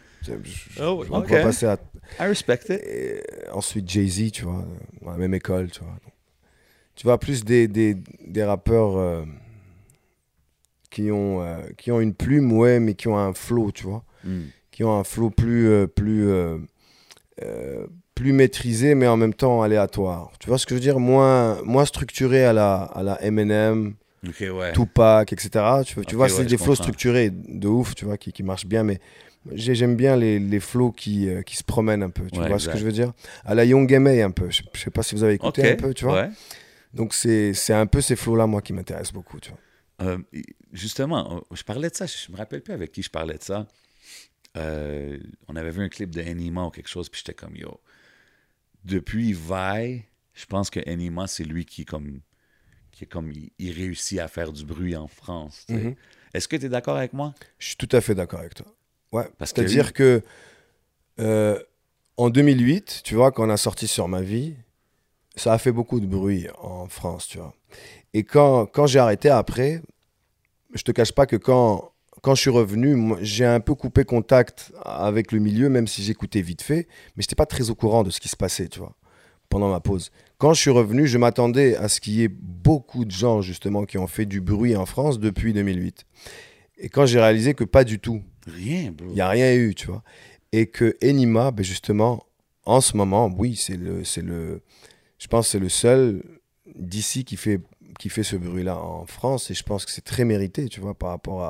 Oh, okay. On va passer à... I respect it. Et ensuite Jay-Z, tu vois, dans la même école, tu vois. Donc, tu vois, plus des rappeurs qui ont une plume, ouais, mais qui ont un flow, tu vois. Mm. Qui ont un flow plus maîtrisé, mais en même temps aléatoire. Tu vois ce que je veux dire, moins structuré à la Eminem. Okay, ouais. Tupac, etc. Tu vois, ouais, c'est des flows structurés de ouf, tu vois, qui marchent bien, mais j'aime bien les flows qui se promènent un peu, tu vois ce que je veux dire? À la Young M.A. un peu, je sais pas si vous avez écouté un peu, tu vois. Ouais. Donc c'est un peu ces flows-là, moi, qui m'intéressent beaucoup, tu vois. Justement, je parlais de ça, je me rappelle plus avec qui je parlais de ça. On avait vu un clip de Enima ou quelque chose, puis j'étais comme, yo, depuis Vibe, je pense que Enima, c'est lui qui réussit à faire du bruit en France. Mm-hmm. Est-ce que tu es d'accord avec moi? Je suis tout à fait d'accord avec toi. Ouais. C'est-à-dire que en 2008, tu vois, quand on a sorti Sur ma vie, ça a fait beaucoup de bruit en France, tu vois. Et quand j'ai arrêté après, je te cache pas que quand je suis revenu, moi, j'ai un peu coupé contact avec le milieu, même si j'écoutais vite fait, mais j'étais pas très au courant de ce qui se passait, tu vois, pendant ma pause. Quand je suis revenu, je m'attendais à ce qu'il y ait beaucoup de gens, justement, qui ont fait du bruit en France depuis 2008. Et quand j'ai réalisé que pas du tout. Rien, bro. Il n'y a rien eu, tu vois. Et que Enima, ben justement, en ce moment, oui, je pense que c'est le seul d'ici qui fait ce bruit-là en France. Et je pense que c'est très mérité, tu vois, par rapport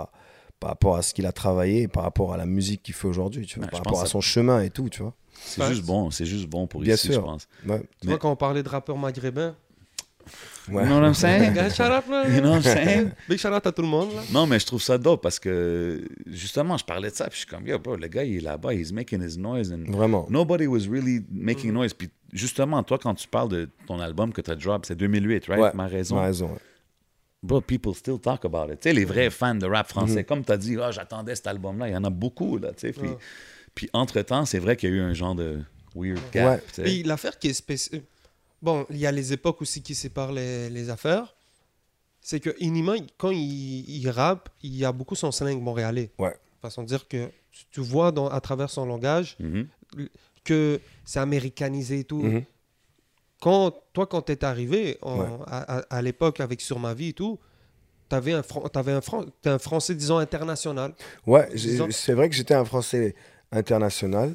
à ce qu'il a travaillé, par rapport à la musique qu'il fait aujourd'hui, tu vois, par rapport à son chemin et tout, tu vois. C'est juste bon, pour bien ici, sûr. Je pense. Ouais. Tu vois, quand on parlait de rappeurs maghrébins, ouais. You know what I'm saying? You know what I'm saying? Big shout out à tout le monde. Là. Non, mais je trouve ça dope parce que, justement, je parlais de ça, puis je suis comme, yo, bro, le gars, il est là-bas, he's making his noise. And vraiment. Nobody was really making noise. Puis, justement, toi, quand tu parles de ton album que tu as drop, c'est 2008, right? Ouais. Ma raison. Ouais. Bro, people still talk about it. Tu sais, les vrais fans de rap français, comme tu as dit, oh, j'attendais cet album-là, il y en a beaucoup, là, tu sais, puis... Puis, entre-temps, c'est vrai qu'il y a eu un genre de weird gap. Ouais. Puis, l'affaire qui est spéciale... Bon, il y a les époques aussi qui séparent les affaires. C'est que Enima, quand il rappe, il y a beaucoup son slang montréalais. Ouais. Façon de dire que tu vois à travers son langage que c'est américanisé et tout. Mm-hmm. Quand t'es arrivé, à l'époque, avec Sur ma vie et tout... T'avais un Français, disons, international. Ouais, c'est vrai que j'étais un Français international.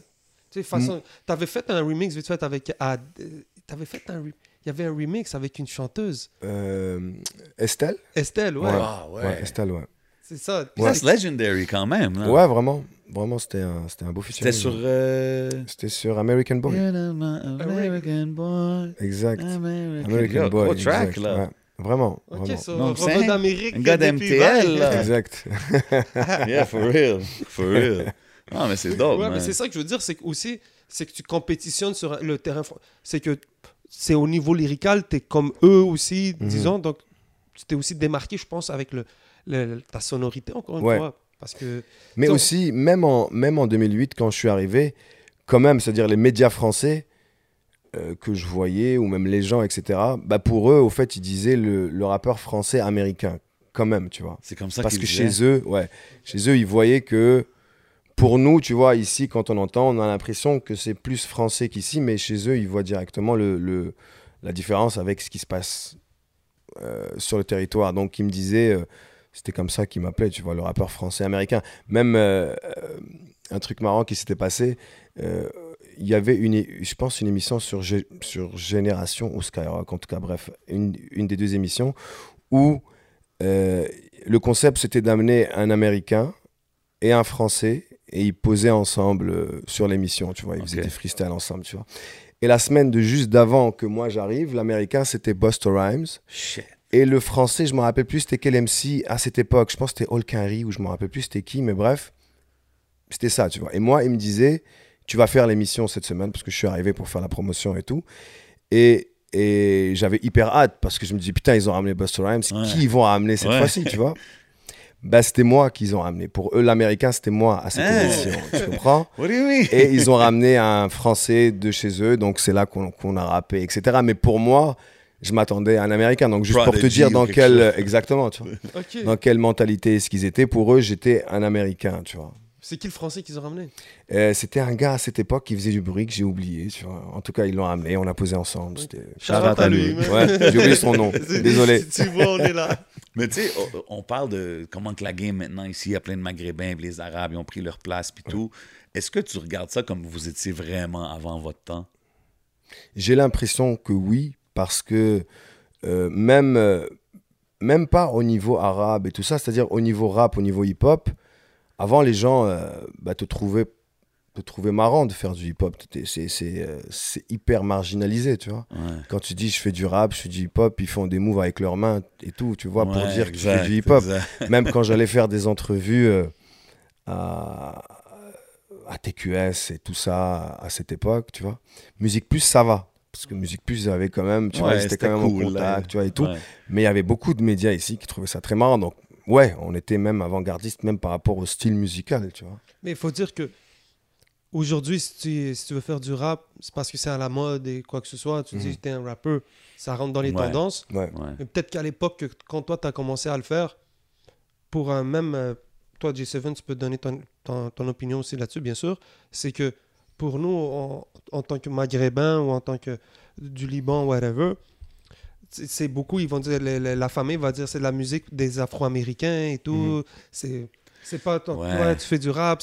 Tu sais, façon... T'avais fait un remix, vite fait, avec... Il y avait un remix avec une chanteuse. Estelle? Estelle, ouais. Ah, ouais. Estelle, ouais. C'est ça. Ouais. C'est legendary, quand même. Là. Ouais, vraiment. Vraiment, c'était un beau featuring. C'était sur American Boy. American Boy. Exact. American Boy. Gros track, là. Ouais. Vraiment. Ok, vraiment. So, donc, Robert d'Amérique. Un gars d'MTL, là. Exact. Yeah, for real. Non, mais c'est dope. Ouais, man. Mais c'est ça que je veux dire, c'est que aussi, c'est que tu compétitionnes sur le terrain. C'est que c'est au niveau lyrical, t'es comme eux aussi, disons. Donc, tu t'es aussi démarqué, je pense, avec ta sonorité, encore une fois. Parce que, mais donc, aussi, même en 2008, quand je suis arrivé, quand même, c'est-à-dire les médias français... que je voyais, ou même les gens, etc., bah pour eux, au fait, ils disaient le rappeur français américain, quand même, tu vois. C'est comme ça parce que chez eux, ils voyaient que, pour nous, tu vois, ici, quand on entend, on a l'impression que c'est plus français qu'ici, mais chez eux, ils voient directement la différence avec ce qui se passe sur le territoire. Donc, ils me disaient, c'était comme ça qu'ils m'appelaient, tu vois, le rappeur français américain. Même un truc marrant qui s'était passé... il y avait, je pense, une émission sur Génération ou Skyrock, en tout cas, bref, une des deux émissions, où le concept, c'était d'amener un Américain et un Français, et ils posaient ensemble sur l'émission, tu vois, ils faisaient des freestyles ensemble, tu vois. Et la semaine juste d'avant que moi j'arrive, l'Américain, c'était Busta Rhymes. Shit. Et le Français, je ne me rappelle plus, c'était quel MC à cette époque, je pense que c'était Henri, ou je ne me rappelle plus c'était qui, mais bref, c'était ça, tu vois. Et moi, il me disait... Tu vas faire l'émission cette semaine parce que je suis arrivé pour faire la promotion et tout. Et j'avais hyper hâte parce que je me dis putain, ils ont ramené Busta Rhymes. Ouais. Qui ils vont ramener cette fois-ci, tu vois? Bah, c'était moi qu'ils ont ramené. Pour eux, l'Américain, c'était moi à cette émission. Tu comprends? What do you mean? Et ils ont ramené un Français de chez eux. Donc, c'est là qu'on a rappé, etc. Mais pour moi, je m'attendais à un américain. Donc, juste pour te dire dans quelle, exactement, tu vois, okay, dans quelle mentalité ce qu'ils étaient. Pour eux, j'étais un américain, tu vois. C'est qui le français qu'ils ont ramené? C'était un gars à cette époque qui faisait du bruit que j'ai oublié. Tu vois. En tout cas, ils l'ont ramené, on l'a posé ensemble. Charlotte à lui. Ouais, j'ai oublié son nom, désolé. Tu vois, on est là. Mais tu sais, on parle de comment que la game maintenant ici, il y a plein de Maghrébins, les Arabes, ils ont pris leur place puis tout. Est-ce que tu regardes ça comme vous étiez vraiment avant votre temps? J'ai l'impression que oui, parce que même pas au niveau arabe et tout ça, c'est-à-dire au niveau rap, au niveau hip-hop. Avant, les gens te trouvaient marrant de faire du hip-hop. C'est hyper marginalisé, tu vois. Ouais. Quand tu dis « je fais du rap, je fais du hip-hop », ils font des moves avec leurs mains et tout, tu vois, ouais, pour dire que je fais du hip-hop. Même quand j'allais faire des entrevues à TQS et tout ça, à cette époque, tu vois. Musique Plus, ça va. Parce que Musique Plus avait quand même, tu vois, c'était quand même cool, en contact, tu vois, et tout. Ouais. Mais il y avait beaucoup de médias ici qui trouvaient ça très marrant, donc ouais, on était même avant-gardiste, même par rapport au style musical, tu vois. Mais il faut dire que aujourd'hui, si tu veux faire du rap, c'est parce que c'est à la mode et quoi que ce soit. Tu te dis, t'es un rappeur, ça rentre dans les tendances. Ouais. Mais peut-être qu'à l'époque, quand toi, t'as commencé à le faire, pour un même... Toi, J7, tu peux donner ton opinion aussi là-dessus, bien sûr. C'est que pour nous, en tant que Maghrébins ou en tant que du Liban, whatever... C'est beaucoup, ils vont dire, la famille va dire c'est de la musique des Afro-Américains et tout. C'est pas ton, ouais, tu fais du rap.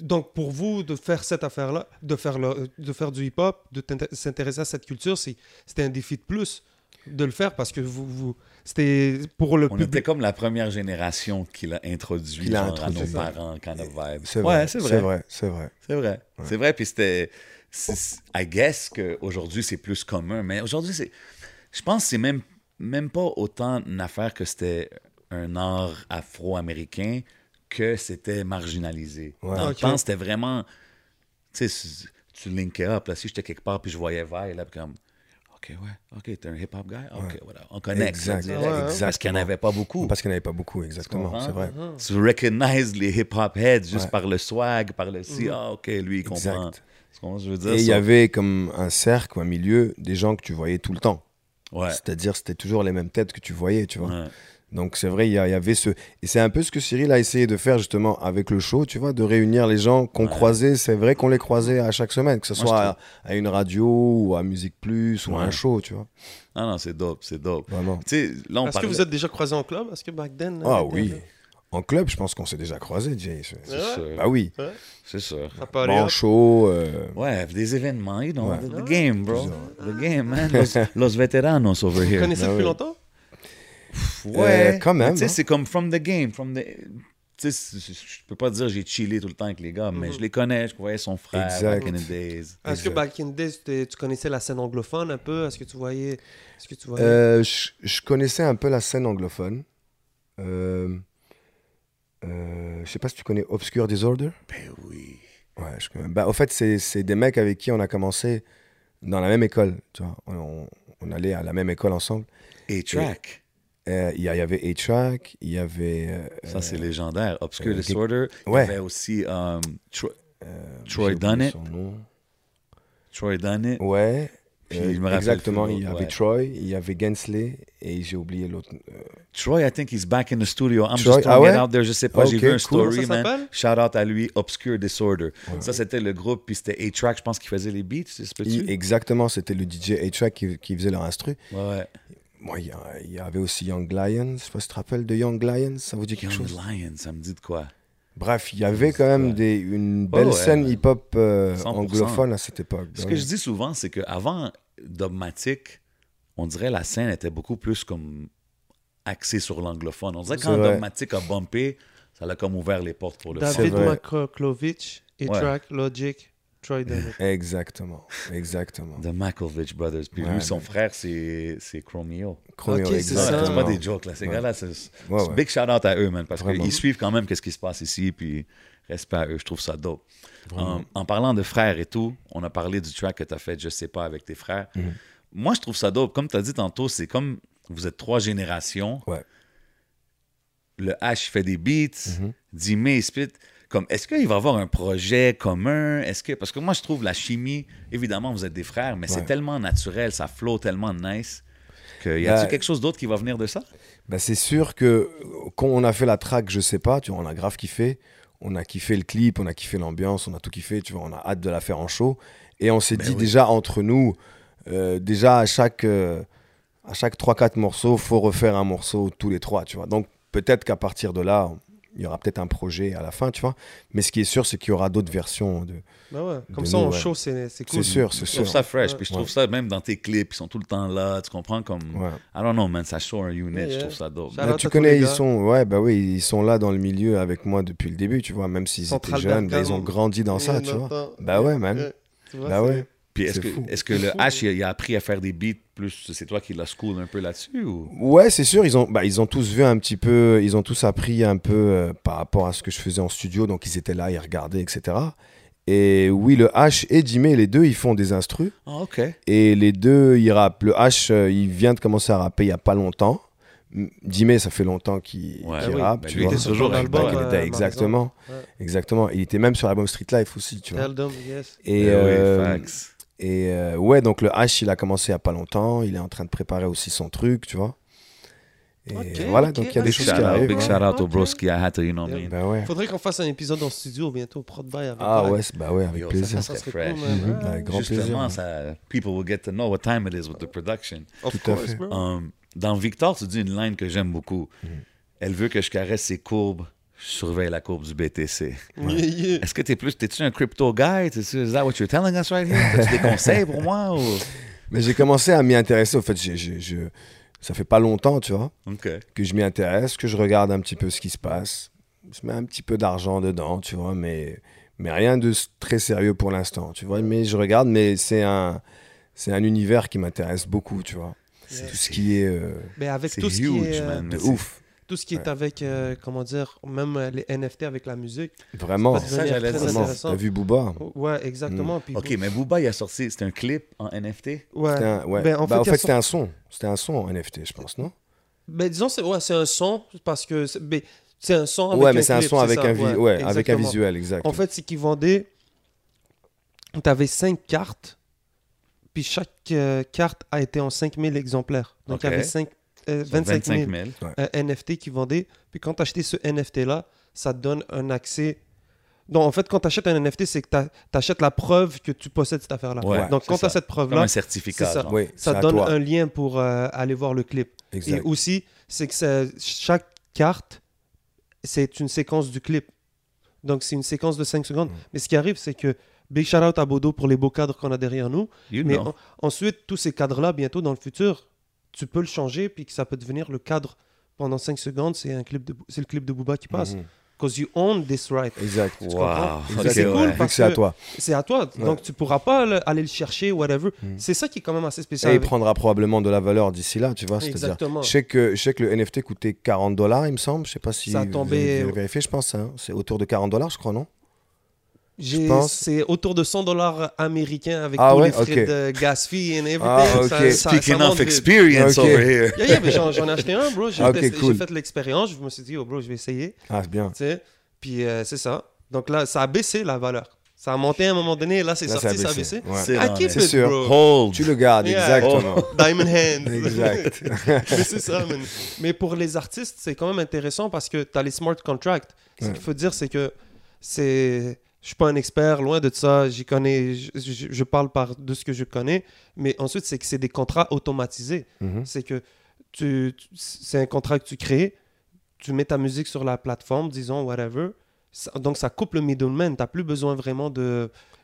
Donc pour vous, de faire cette affaire-là, de faire du hip-hop, de s'intéresser à cette culture, c'était un défi de plus de le faire parce que vous c'était pour le public. On était comme la première génération qui l'a introduit à nos parents, kind of vibe. C'est vrai, ouais, c'est vrai. Ouais. C'est vrai, puis c'était... I guess qu'aujourd'hui, c'est plus commun, mais aujourd'hui, c'est... Je pense que c'est même pas autant une affaire que c'était un art afro-américain que c'était marginalisé. Ouais. Dans le temps, c'était vraiment... Tu sais, tu linkais up. Là, si j'étais quelque part puis je voyais Vaille, là, comme... OK, ouais. OK, t'es un hip-hop guy? OK, voilà. On connecte. Exact. Parce qu'il n'y en avait pas beaucoup. Parce qu'il n'y en avait pas beaucoup, exactement. C'est vrai. Tu recognises les hip-hop heads juste par le swag, par le... Ah, OK, lui, il comprend. Je veux dire, et il y avait comme un cercle, un milieu, des gens que tu voyais tout le temps. Ouais. C'est-à-dire, c'était toujours les mêmes têtes que tu voyais, tu vois. Ouais. Donc, c'est vrai, il y avait ce... Et c'est un peu ce que Cyril a essayé de faire, justement, avec le show, tu vois, de réunir les gens qu'on croisait. C'est vrai qu'on les croisait à chaque semaine, que ce soit à une radio ou à Musique Plus ou à un show, tu vois. Ah non, c'est dope, c'est dope. Vraiment. Est-ce que vous êtes déjà croisés en club? Est-ce que back then... Ah oui. En club, je pense qu'on s'est déjà croisés, Jay. C'est sûr. Bah oui. Ouais. C'est sûr. Bon show. Ouais, des événements. You know, the game, bro. The game, man. Los veteranos over here. Vous connaissez depuis longtemps? Ouais, quand même. Tu sais, c'est comme from the game. Tu sais, je peux pas dire j'ai chillé tout le temps avec les gars, mais je les connais. Je voyais son frère, back in the days. Est-ce que back in the days, tu connaissais la scène anglophone un peu? Est-ce que tu voyais... Je connaissais un peu la scène anglophone. Je sais pas si tu connais Obscure Disorder. Ben oui. Ouais, je connais. Bah, au fait, c'est des mecs avec qui on a commencé dans la même école. Tu vois. On allait à la même école ensemble. A-Trak. Il y avait A-Trak, il y avait... ça, c'est légendaire. Obscure Disorder. Ouais. Il y avait aussi Troy Dunnett. Troy Dunnett. Ouais. Puis, je me exactement, il y avait Troy, il y avait Gensley et j'ai oublié l'autre. Troy, I think he's back in the studio. I'm Troy, just throwing it out there, je sais pas, j'ai vu un story, man. Shout out à lui, Obscure Disorder. Ouais. Ça, c'était le groupe, puis c'était A-Trak, je pense, qui faisait les beats, c'est ce petit. Exactement, c'était le DJ A-Trak qui faisait leur instru. Ouais. Moi, il y avait aussi Young Lions, je sais pas si tu te rappelles de Young Lions, ça vous dit quelque chose? Young Lions, ça me dit de quoi? Bref, il y avait quand même une belle scène hip-hop anglophone à cette époque. Ce que je dis souvent, c'est qu'avant Dogmatic, on dirait la scène était beaucoup plus comme axée sur l'anglophone. On dirait que quand Dogmatic a bumpé, ça l'a comme ouvert les portes pour le son. David Makovlich, A-Trak, Logic, Troy Dunnett. Exactement, exactement. The Makovlich Brothers. Puis lui, son frère, c'est Chromeo. Chromeo, exactement. C'est pas des jokes, là. Ces gars-là, c'est big shout-out à eux, man, parce qu'ils suivent quand même ce qui se passe ici, puis respect à eux. Je trouve ça dope. En parlant de frères et tout, on a parlé du track que tu as fait, je sais pas, avec tes frères. Moi, je trouve ça dope. Comme tu as dit tantôt, c'est comme vous êtes trois générations. Ouais. Le H fait des beats, Dimé, il spit. Est-ce qu'il va y avoir un projet commun? Parce que moi, je trouve la chimie, évidemment, vous êtes des frères, mais c'est tellement naturel, ça flow tellement nice. Donc, y a-t-il quelque chose d'autre qui va venir de ça? Ben, c'est sûr que quand on a fait la track, je sais pas, tu vois, on a grave kiffé. On a kiffé le clip, on a kiffé l'ambiance, on a tout kiffé, tu vois, on a hâte de la faire en show. Et on s'est dit déjà entre nous, déjà à chaque 3-4 morceaux, il faut refaire un morceau tous les 3, tu vois. Donc peut-être qu'à partir de là, il y aura peut-être un projet à la fin, tu vois. Mais ce qui est sûr, c'est qu'il y aura d'autres versions de... Bah ouais. Comme de ça, en show, c'est cool. C'est sûr, c'est sûr. Je trouve ça fresh. Ouais. Puis je trouve ça même dans tes clips, ils sont tout le temps là, tu comprends? Comme... Ouais. I don't know, man, ça show un unit, je trouve ça dope. Là, tu connais, ils sont, ouais, bah oui, ils sont là dans le milieu avec moi depuis le début, tu vois. Même s'ils étaient jeunes, bah, ils ont grandi dans ça, tu vois. Bah ouais, man. Bah ouais. Puis est-ce que le H, il a appris à faire des beats plus, c'est toi qui l'as school un peu là-dessus ou... Ouais, c'est sûr, ils ont tous vu un petit peu, ils ont tous appris un peu par rapport à ce que je faisais en studio, donc ils étaient là, ils regardaient, etc. Et oui, le H et Jimmy, les deux, ils font des instrus. Ah, ok. Et les deux, ils rappent. Le H, il vient de commencer à rapper il n'y a pas longtemps. Jimmy, ça fait longtemps qu'il rappe. Tu vois, toujours dans l'album. Exactement, exactement. Il était même sur l'album Street Life aussi, tu vois. Et facts. Et ouais, donc le H, il a commencé il n'y a pas longtemps. Il est en train de préparer aussi son truc, tu vois. Et voilà, donc il y a des choses qui arrivent. Big shout out au broski, à Hatter, you know what I mean. Faudrait qu'on fasse un épisode en studio bientôt, prod by avec avec plaisir. Ça serait cool, avec grand plaisir. Justement, people will get to know what time it is with the production. Of course, bro. Dans Victor, tu dis une line que j'aime beaucoup. Elle veut que je caresse ses courbes. Je surveille la courbe du BTC. Ouais. Est-ce que t'es-tu un crypto guy? Is that what you're telling us right here? T'as-tu des conseils pour moi? Ou... Mais j'ai commencé à m'y intéresser. En fait, ça fait pas longtemps, tu vois, que je m'y intéresse, que je regarde un petit peu ce qui se passe. Je mets un petit peu d'argent dedans, tu vois, mais rien de très sérieux pour l'instant, tu vois. Mais je regarde, mais c'est un univers qui m'intéresse beaucoup, tu vois. C'est tout ce qui est... mais avec tout ce huge, qui est... Man, de ouf. Tout ce qui est avec, comment dire, même les NFT avec la musique. Vraiment, ça j'allais dire. T'as vu Booba? Ouais, exactement. Puis ok, mais Booba, il a sorti, c'était un clip en NFT? Ouais. Ben, en fait c'était un son. C'était un son en NFT, je pense, non? Ben, disons, c'est un son, parce que c'est un son avec un clip. Ouais, mais c'est un son avec un visuel, exact. En fait, c'est qu'ils vendaient, t'avais 5 cartes, puis chaque carte a été en 5000 exemplaires. Donc, il y avait 25 000 NFT qui vendaient. Puis quand tu achetais ce NFT-là, ça te donne un accès. Donc en fait, quand tu achètes un NFT, c'est que tu achètes la preuve que tu possèdes cette affaire-là. Ouais, donc quand tu as cette preuve-là, comme un certificat, ça, oui, ça donne un lien pour aller voir le clip. Exact. Et aussi, c'est que chaque carte, c'est une séquence du clip. Donc c'est une séquence de 5 secondes. Mais ce qui arrive, c'est que big shout-out à Bodo pour les beaux cadres qu'on a derrière nous. Ensuite, tous ces cadres-là, bientôt dans le futur, tu peux le changer, puis que ça peut devenir le cadre pendant 5 secondes, c'est le clip de Booba qui passe. Because you own this right. Exact. Wow. C'est cool parce que c'est à toi. C'est à toi. Ouais. Donc, tu pourras pas aller le chercher, whatever. C'est ça qui est quand même assez spécial. Et il prendra probablement de la valeur d'ici là, tu vois. Exactement. Je sais que le NFT coûtait $40, il me semble. Je sais pas si ça a tombé. Vérifier, je pense. Hein. C'est autour de $40, je crois, non? C'est autour de $100 américains avec tous les frais de gas fee and everything. Speaking of experience over here. Yeah, mais j'en ai acheté un, bro. J'ai fait l'expérience. Je me suis dit, oh, bro, je vais essayer. Ah, c'est bien. T'sais? Puis c'est ça. Donc là, ça a baissé la valeur. Ça a monté à un moment donné. Là, ça a baissé. Ouais. C'est sûr. Hold. Tu le gardes, exactement. Diamond hand. Exact. Mais c'est ça, man. Mais pour les artistes, c'est quand même intéressant parce que tu as les smart contracts. Ce qu'il faut dire, c'est que c'est... Je ne suis pas un expert, loin de ça, je parle de ce que je connais, mais ensuite, c'est que c'est des contrats automatisés. C'est que c'est un contrat que tu crées, tu mets ta musique sur la plateforme, disons, whatever. Donc, ça coupe le middleman, tu n'as plus besoin vraiment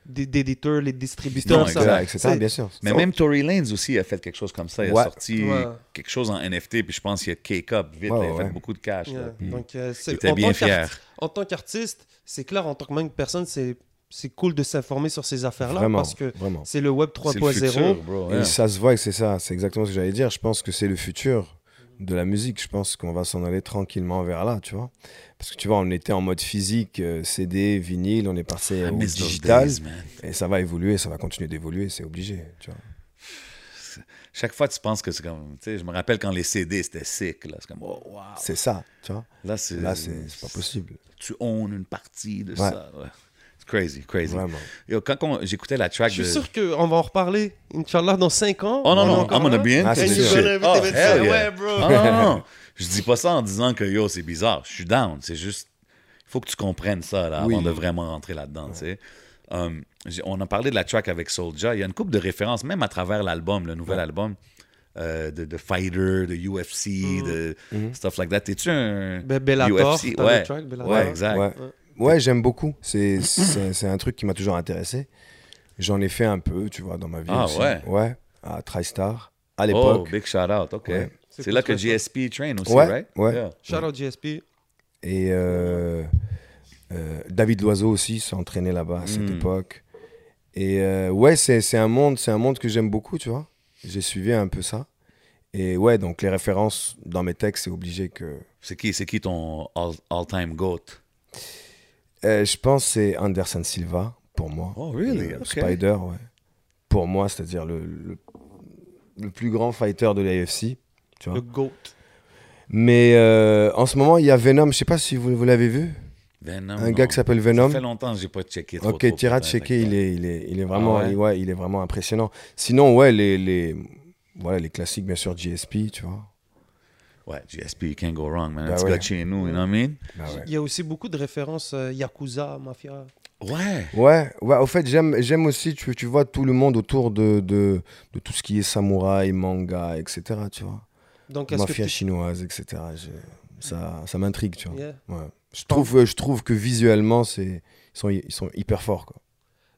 d'éditeurs, les distributeurs. Non, exact, c'est ça, bien sûr. Mais même Tory Lanez aussi a fait quelque chose comme ça, il a sorti quelque chose en NFT, puis je pense qu'il a cake-up vite, il a fait beaucoup de cash. Yeah. Donc, il était bien fier. En tant qu'artiste, c'est clair, en tant que même personne, c'est cool de s'informer sur ces affaires-là parce que c'est le Web 3.0. Et ça se voit que c'est ça, c'est exactement ce que j'allais dire. Je pense que c'est le futur de la musique. Je pense qu'on va s'en aller tranquillement vers là, tu vois. Parce que tu vois, on était en mode physique, CD, vinyle, on est passé au digital. Et ça va évoluer, ça va continuer d'évoluer, c'est obligé, tu vois. Chaque fois, tu penses que c'est comme... Tu sais, je me rappelle quand les CD, c'était sick. C'est comme, oh, wow. C'est ça, tu vois. Là, c'est pas possible. Tu owns une partie de ça. Ouais. Crazy, crazy. Vraiment. Yo, quand j'écoutais la track de... Je suis sûr qu'on va en reparler, Inch'Allah, dans 5 ans. Oh non, non, I'm gonna be into this shit. Oh, hell yeah. Oh, non, non. Je dis pas ça en disant que yo, c'est bizarre. Je suis down. C'est juste, il faut que tu comprennes ça là, avant de vraiment rentrer là-dedans, tu sais. On a parlé de la track avec Soulja. Il y a une couple de références, même à travers l'album, le nouvel album, de Fighter, de UFC, de stuff like that. T'es-tu un Bellator, UFC? Ouais, track, ouais, exact. Ouais, ouais, j'aime beaucoup. C'est un truc qui m'a toujours intéressé. J'en ai fait un peu, tu vois, dans ma vie aussi. Ouais? Ouais, à TriStar, à l'époque. Oh, big shout-out, OK. Ouais. C'est là que GSP train aussi, ouais, right? Ouais, yeah. Shout-out GSP. Et... David Loiseau aussi s'entraînait là-bas à cette époque. Et ouais, c'est un monde que j'aime beaucoup, tu vois. J'ai suivi un peu ça. Et ouais, donc les références dans mes textes, c'est obligé que... C'est qui ton all-time goat? Je pense que c'est Anderson Silva, pour moi. Oh, really? Okay. Spider, ouais. Pour moi, c'est-à-dire le plus grand fighter de l'AFC, tu vois. Le goat. Mais en ce moment, il y a Venom. Je ne sais pas si vous l'avez vu. Venom, un gars qui s'appelle Venom. Ça fait longtemps que j'ai pas checké. Trop, ok, t'iras checker. Il est vraiment, ouais. Ouais, il est vraiment impressionnant. Sinon, ouais, les classiques, bien sûr, GSP, tu vois. Ouais, GSP, you can't go wrong, man. It's got chez nous, you know what I mean? Bah ouais. Il y a aussi beaucoup de références Yakuza, Mafia. Ouais. Ouais, ouais. Au fait, j'aime aussi, tu vois, tout le monde autour de tout ce qui est samouraï, manga, etc. Tu vois. Donc, Mafia chinoise, etc. Ça m'intrigue, tu vois. Yeah. Ouais. Je trouve que visuellement, ils sont hyper forts, quoi.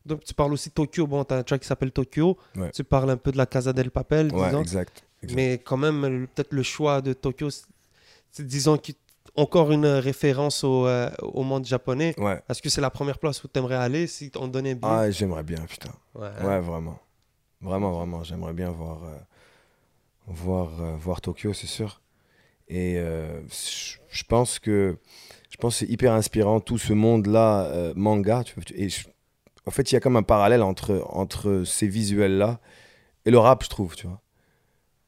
Donc, tu parles aussi de Tokyo. Bon, tu as un track qui s'appelle Tokyo. Ouais. Tu parles un peu de la Casa del Papel, disons. Ouais, exact. Mais quand même, peut-être le choix de Tokyo, c'est, disons, encore une référence au monde japonais. Ouais. Est-ce que c'est la première place où tu aimerais aller si on donnait bien? Ah, j'aimerais bien, putain. Ouais, ouais, vraiment. Vraiment, vraiment. J'aimerais bien voir Tokyo, c'est sûr. Et je pense que c'est hyper inspirant, tout ce monde-là, manga. Et en fait, il y a comme un parallèle entre ces visuels-là et le rap, je trouve, tu vois.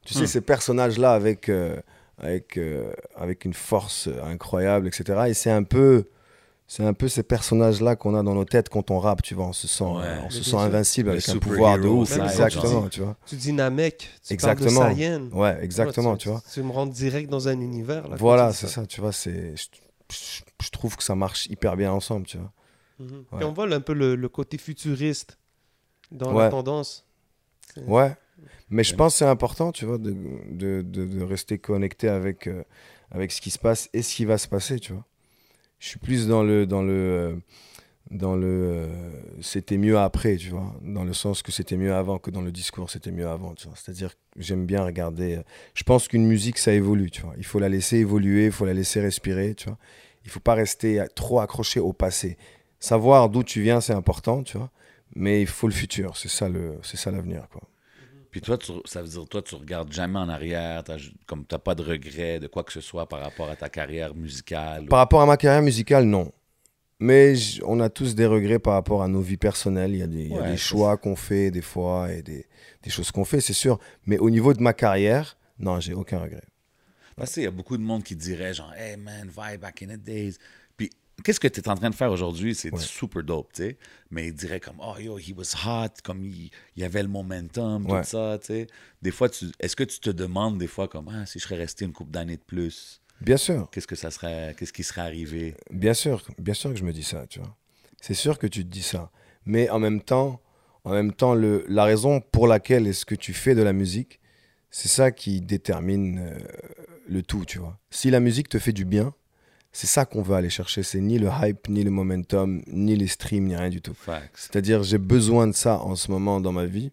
Tu sais, ces personnages-là avec une force incroyable, etc. Et c'est un peu ces personnages-là qu'on a dans nos têtes quand on rappe, tu vois. On se sent invincible avec un pouvoir de ouf. Exactement, tu vois. Tu dis Namek, tu parles de Saiyan. Ouais, exactement, tu vois. Tu me rentres direct dans un univers. Là, voilà, c'est ça, tu vois, c'est... Je trouve que ça marche hyper bien ensemble, tu vois. Ouais. Et on voit un peu le côté futuriste dans la tendance. Ouais, mais je pense que c'est important, tu vois, de rester connecté avec ce qui se passe et ce qui va se passer, tu vois. Je suis plus dans le c'était mieux après, tu vois, dans le sens que c'était mieux avant que dans le discours c'était mieux avant, tu vois. C'est-à-dire que j'aime bien regarder, je pense qu'une musique ça évolue, tu vois. Il faut la laisser évoluer, il faut la laisser respirer, tu vois. Il faut pas rester trop accroché au passé. Savoir d'où tu viens, c'est important, tu vois, mais il faut le futur, c'est ça l'avenir, quoi. Puis toi, ça veut dire toi, tu regardes jamais en arrière, comme t'as pas de regrets de quoi que ce soit par rapport à ta carrière musicale? Par rapport à ma carrière musicale, non. Mais on a tous des regrets par rapport à nos vies personnelles. Il y a des choix qu'on fait des fois et des choses qu'on fait, c'est sûr. Mais au niveau de ma carrière, non, j'ai aucun regret. Parce qu'il y a beaucoup de monde qui dirait genre « Hey man, Vibe back in the days ». Puis qu'est-ce que tu es en train de faire aujourd'hui? C'est super dope, tu sais. Mais il dirait comme « Oh yo, he was hot », comme il y avait le momentum, tout ça, tu sais. Des fois, est-ce que tu te demandes des fois comme « Ah, si je serais resté une couple d'années de plus ». Bien sûr. Qu'est-ce qui serait arrivé? Bien sûr que je me dis ça, tu vois. C'est sûr que tu te dis ça. Mais en même temps, la raison pour laquelle est-ce que tu fais de la musique, c'est ça qui détermine le tout, tu vois. Si la musique te fait du bien, c'est ça qu'on veut aller chercher. C'est ni le hype, ni le momentum, ni les streams, ni rien du tout. C'est-à-dire, j'ai besoin de ça en ce moment dans ma vie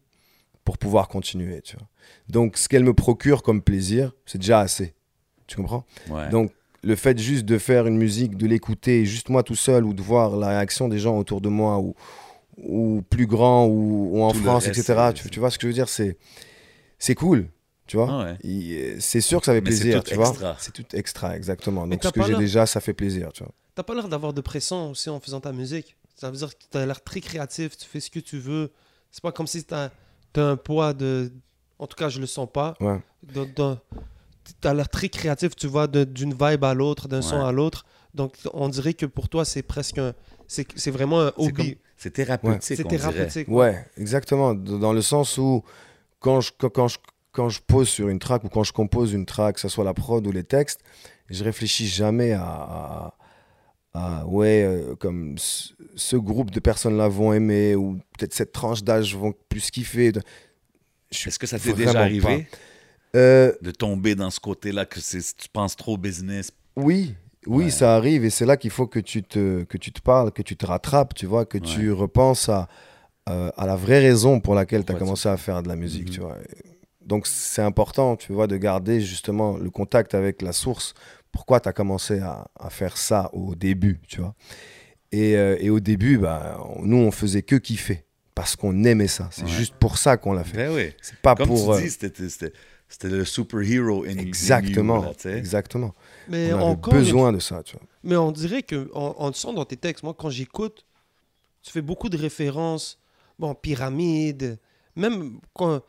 pour pouvoir continuer, tu vois. Donc, ce qu'elle me procure comme plaisir, c'est déjà assez. Tu comprends? Ouais. Donc, le fait juste de faire une musique, de l'écouter juste moi tout seul ou de voir la réaction des gens autour de moi ou plus grand ou en tout France, etc. Tu vois ce que je veux dire? C'est cool, tu vois? Ah ouais. C'est sûr que ça fait plaisir, tu vois? C'est tout extra, exactement. Donc, ce que j'ai déjà, ça fait plaisir, tu vois? T'as pas l'air d'avoir de pression aussi en faisant ta musique. Ça veut dire que t'as l'air très créatif, tu fais ce que tu veux. C'est pas comme si t'as un poids de... En tout cas, je le sens pas. Ouais. T'as l'air très créatif, tu vois, d'une vibe à l'autre, d'un son à l'autre. Donc, on dirait que pour toi, c'est presque c'est vraiment un hobby. C'est thérapeutique, ouais. C'est thérapeutique. Ouais, exactement. Dans le sens où quand je pose sur une track ou quand je compose une track, que ce soit la prod ou les textes, je réfléchis jamais comme ce groupe de personnes-là vont aimer ou peut-être cette tranche d'âge vont plus kiffer. Est-ce que ça t'est déjà arrivé de tomber dans ce côté-là que tu penses trop business? Oui, oui, ouais. Ça arrive et c'est là qu'il faut que tu te parles, que tu te rattrapes, tu vois, que ouais. Tu repenses à la vraie raison pour laquelle tu as commencé à faire de la musique, tu vois. Donc c'est important, tu vois, de garder justement le contact avec la source. Pourquoi tu as commencé à faire ça au début, tu vois. Et au début, bah, nous, on faisait que kiffer parce qu'on aimait ça. C'est juste pour ça qu'on l'a fait. Ben oui. C'est pas comme pour... Comme tu dis, c'était le superhero in Exactement, in you, là, exactement. Mais on avait besoin de ça, tu vois. Mais on dirait qu'on le sent dans tes textes. Moi, quand j'écoute, tu fais beaucoup de références. Bon, pyramide, même quand...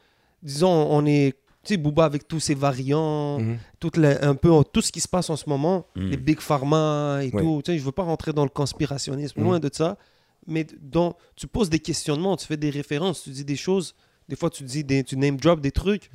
Disons, on est... Tu sais, Booba avec tous ses variants, tout ce qui se passe en ce moment, les big pharma et tout. Tu sais, je veux pas rentrer dans le conspirationnisme, loin de ça. Mais tu poses des questionnements, tu fais des références, tu dis des choses. Des fois, tu name drop des trucs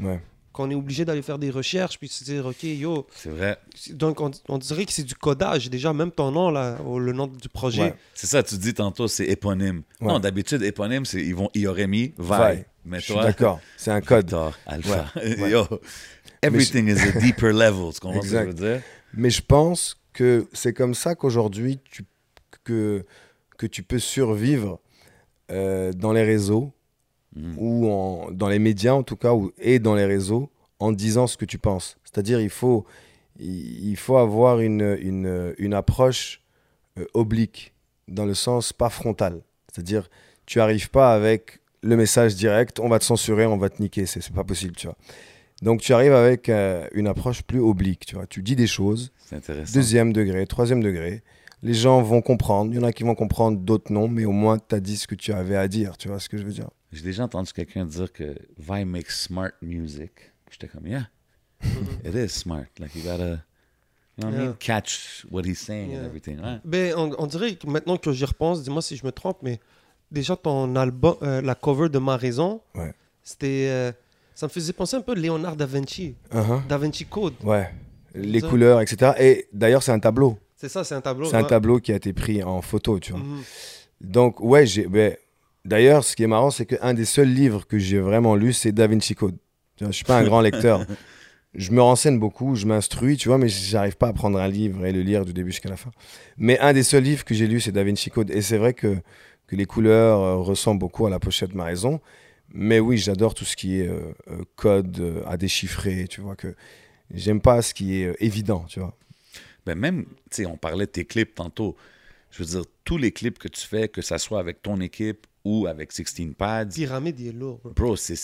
qu'on est obligé d'aller faire des recherches puis se dire, OK, yo. C'est vrai. Donc, on dirait que c'est du codage. Déjà, même ton nom, là, le nom du projet. Ouais. C'est ça, tu dis tantôt, c'est éponyme. Ouais. Non, d'habitude, éponyme, c'est ils auraient mis Vibe. Mais je suis d'accord, c'est un code. Victor Alpha. Ouais. Yo, everything is a deeper level, tu comprends ce que je veux dire? Mais je pense que c'est comme ça qu'aujourd'hui, que tu peux survivre dans les réseaux, ou dans les médias en tout cas, et dans les réseaux, en disant ce que tu penses. C'est-à-dire il faut avoir une approche oblique, dans le sens pas frontal. C'est-à-dire tu n'arrives pas avec... le message direct, on va te censurer, on va te niquer, c'est pas possible, tu vois. Donc tu arrives avec une approche plus oblique, tu vois. Tu dis des choses, deuxième degré, troisième degré, les gens vont comprendre, il y en a qui vont comprendre, d'autres non, mais au moins tu as dit ce que tu avais à dire, tu vois ce que je veux dire. J'ai déjà entendu quelqu'un dire que Vibe makes smart music. J'étais comme, yeah, it is smart, like you gotta... You know, catch what he's saying and everything, right? Ben, on dirait que maintenant que j'y repense, dis-moi si je me trompe, mais... Déjà, ton album, la cover de Ma raison, c'était, ça me faisait penser un peu à Léonard da Vinci, Da Vinci Code. Ouais, les couleurs, etc. Et d'ailleurs, c'est un tableau. C'est ça, c'est un tableau. C'est un tableau qui a été pris en photo, tu vois. Donc, ouais, d'ailleurs, ce qui est marrant, c'est qu'un des seuls livres que j'ai vraiment lu, c'est Da Vinci Code. Je ne suis pas un grand lecteur. Je me renseigne beaucoup, je m'instruis, tu vois, mais j'arrive pas à prendre un livre et le lire du début jusqu'à la fin. Mais un des seuls livres que j'ai lu, c'est Da Vinci Code. Et c'est vrai que les couleurs ressemblent beaucoup à la pochette Ma raison. Mais oui, j'adore tout ce qui est code à déchiffrer, tu vois, que j'aime pas ce qui est évident, tu vois. Ben même, tu sais, on parlait de tes clips tantôt. Je veux dire, tous les clips que tu fais, que ça soit avec ton équipe ou avec 16pads. Pyramide, il est lourd. Bro, c'est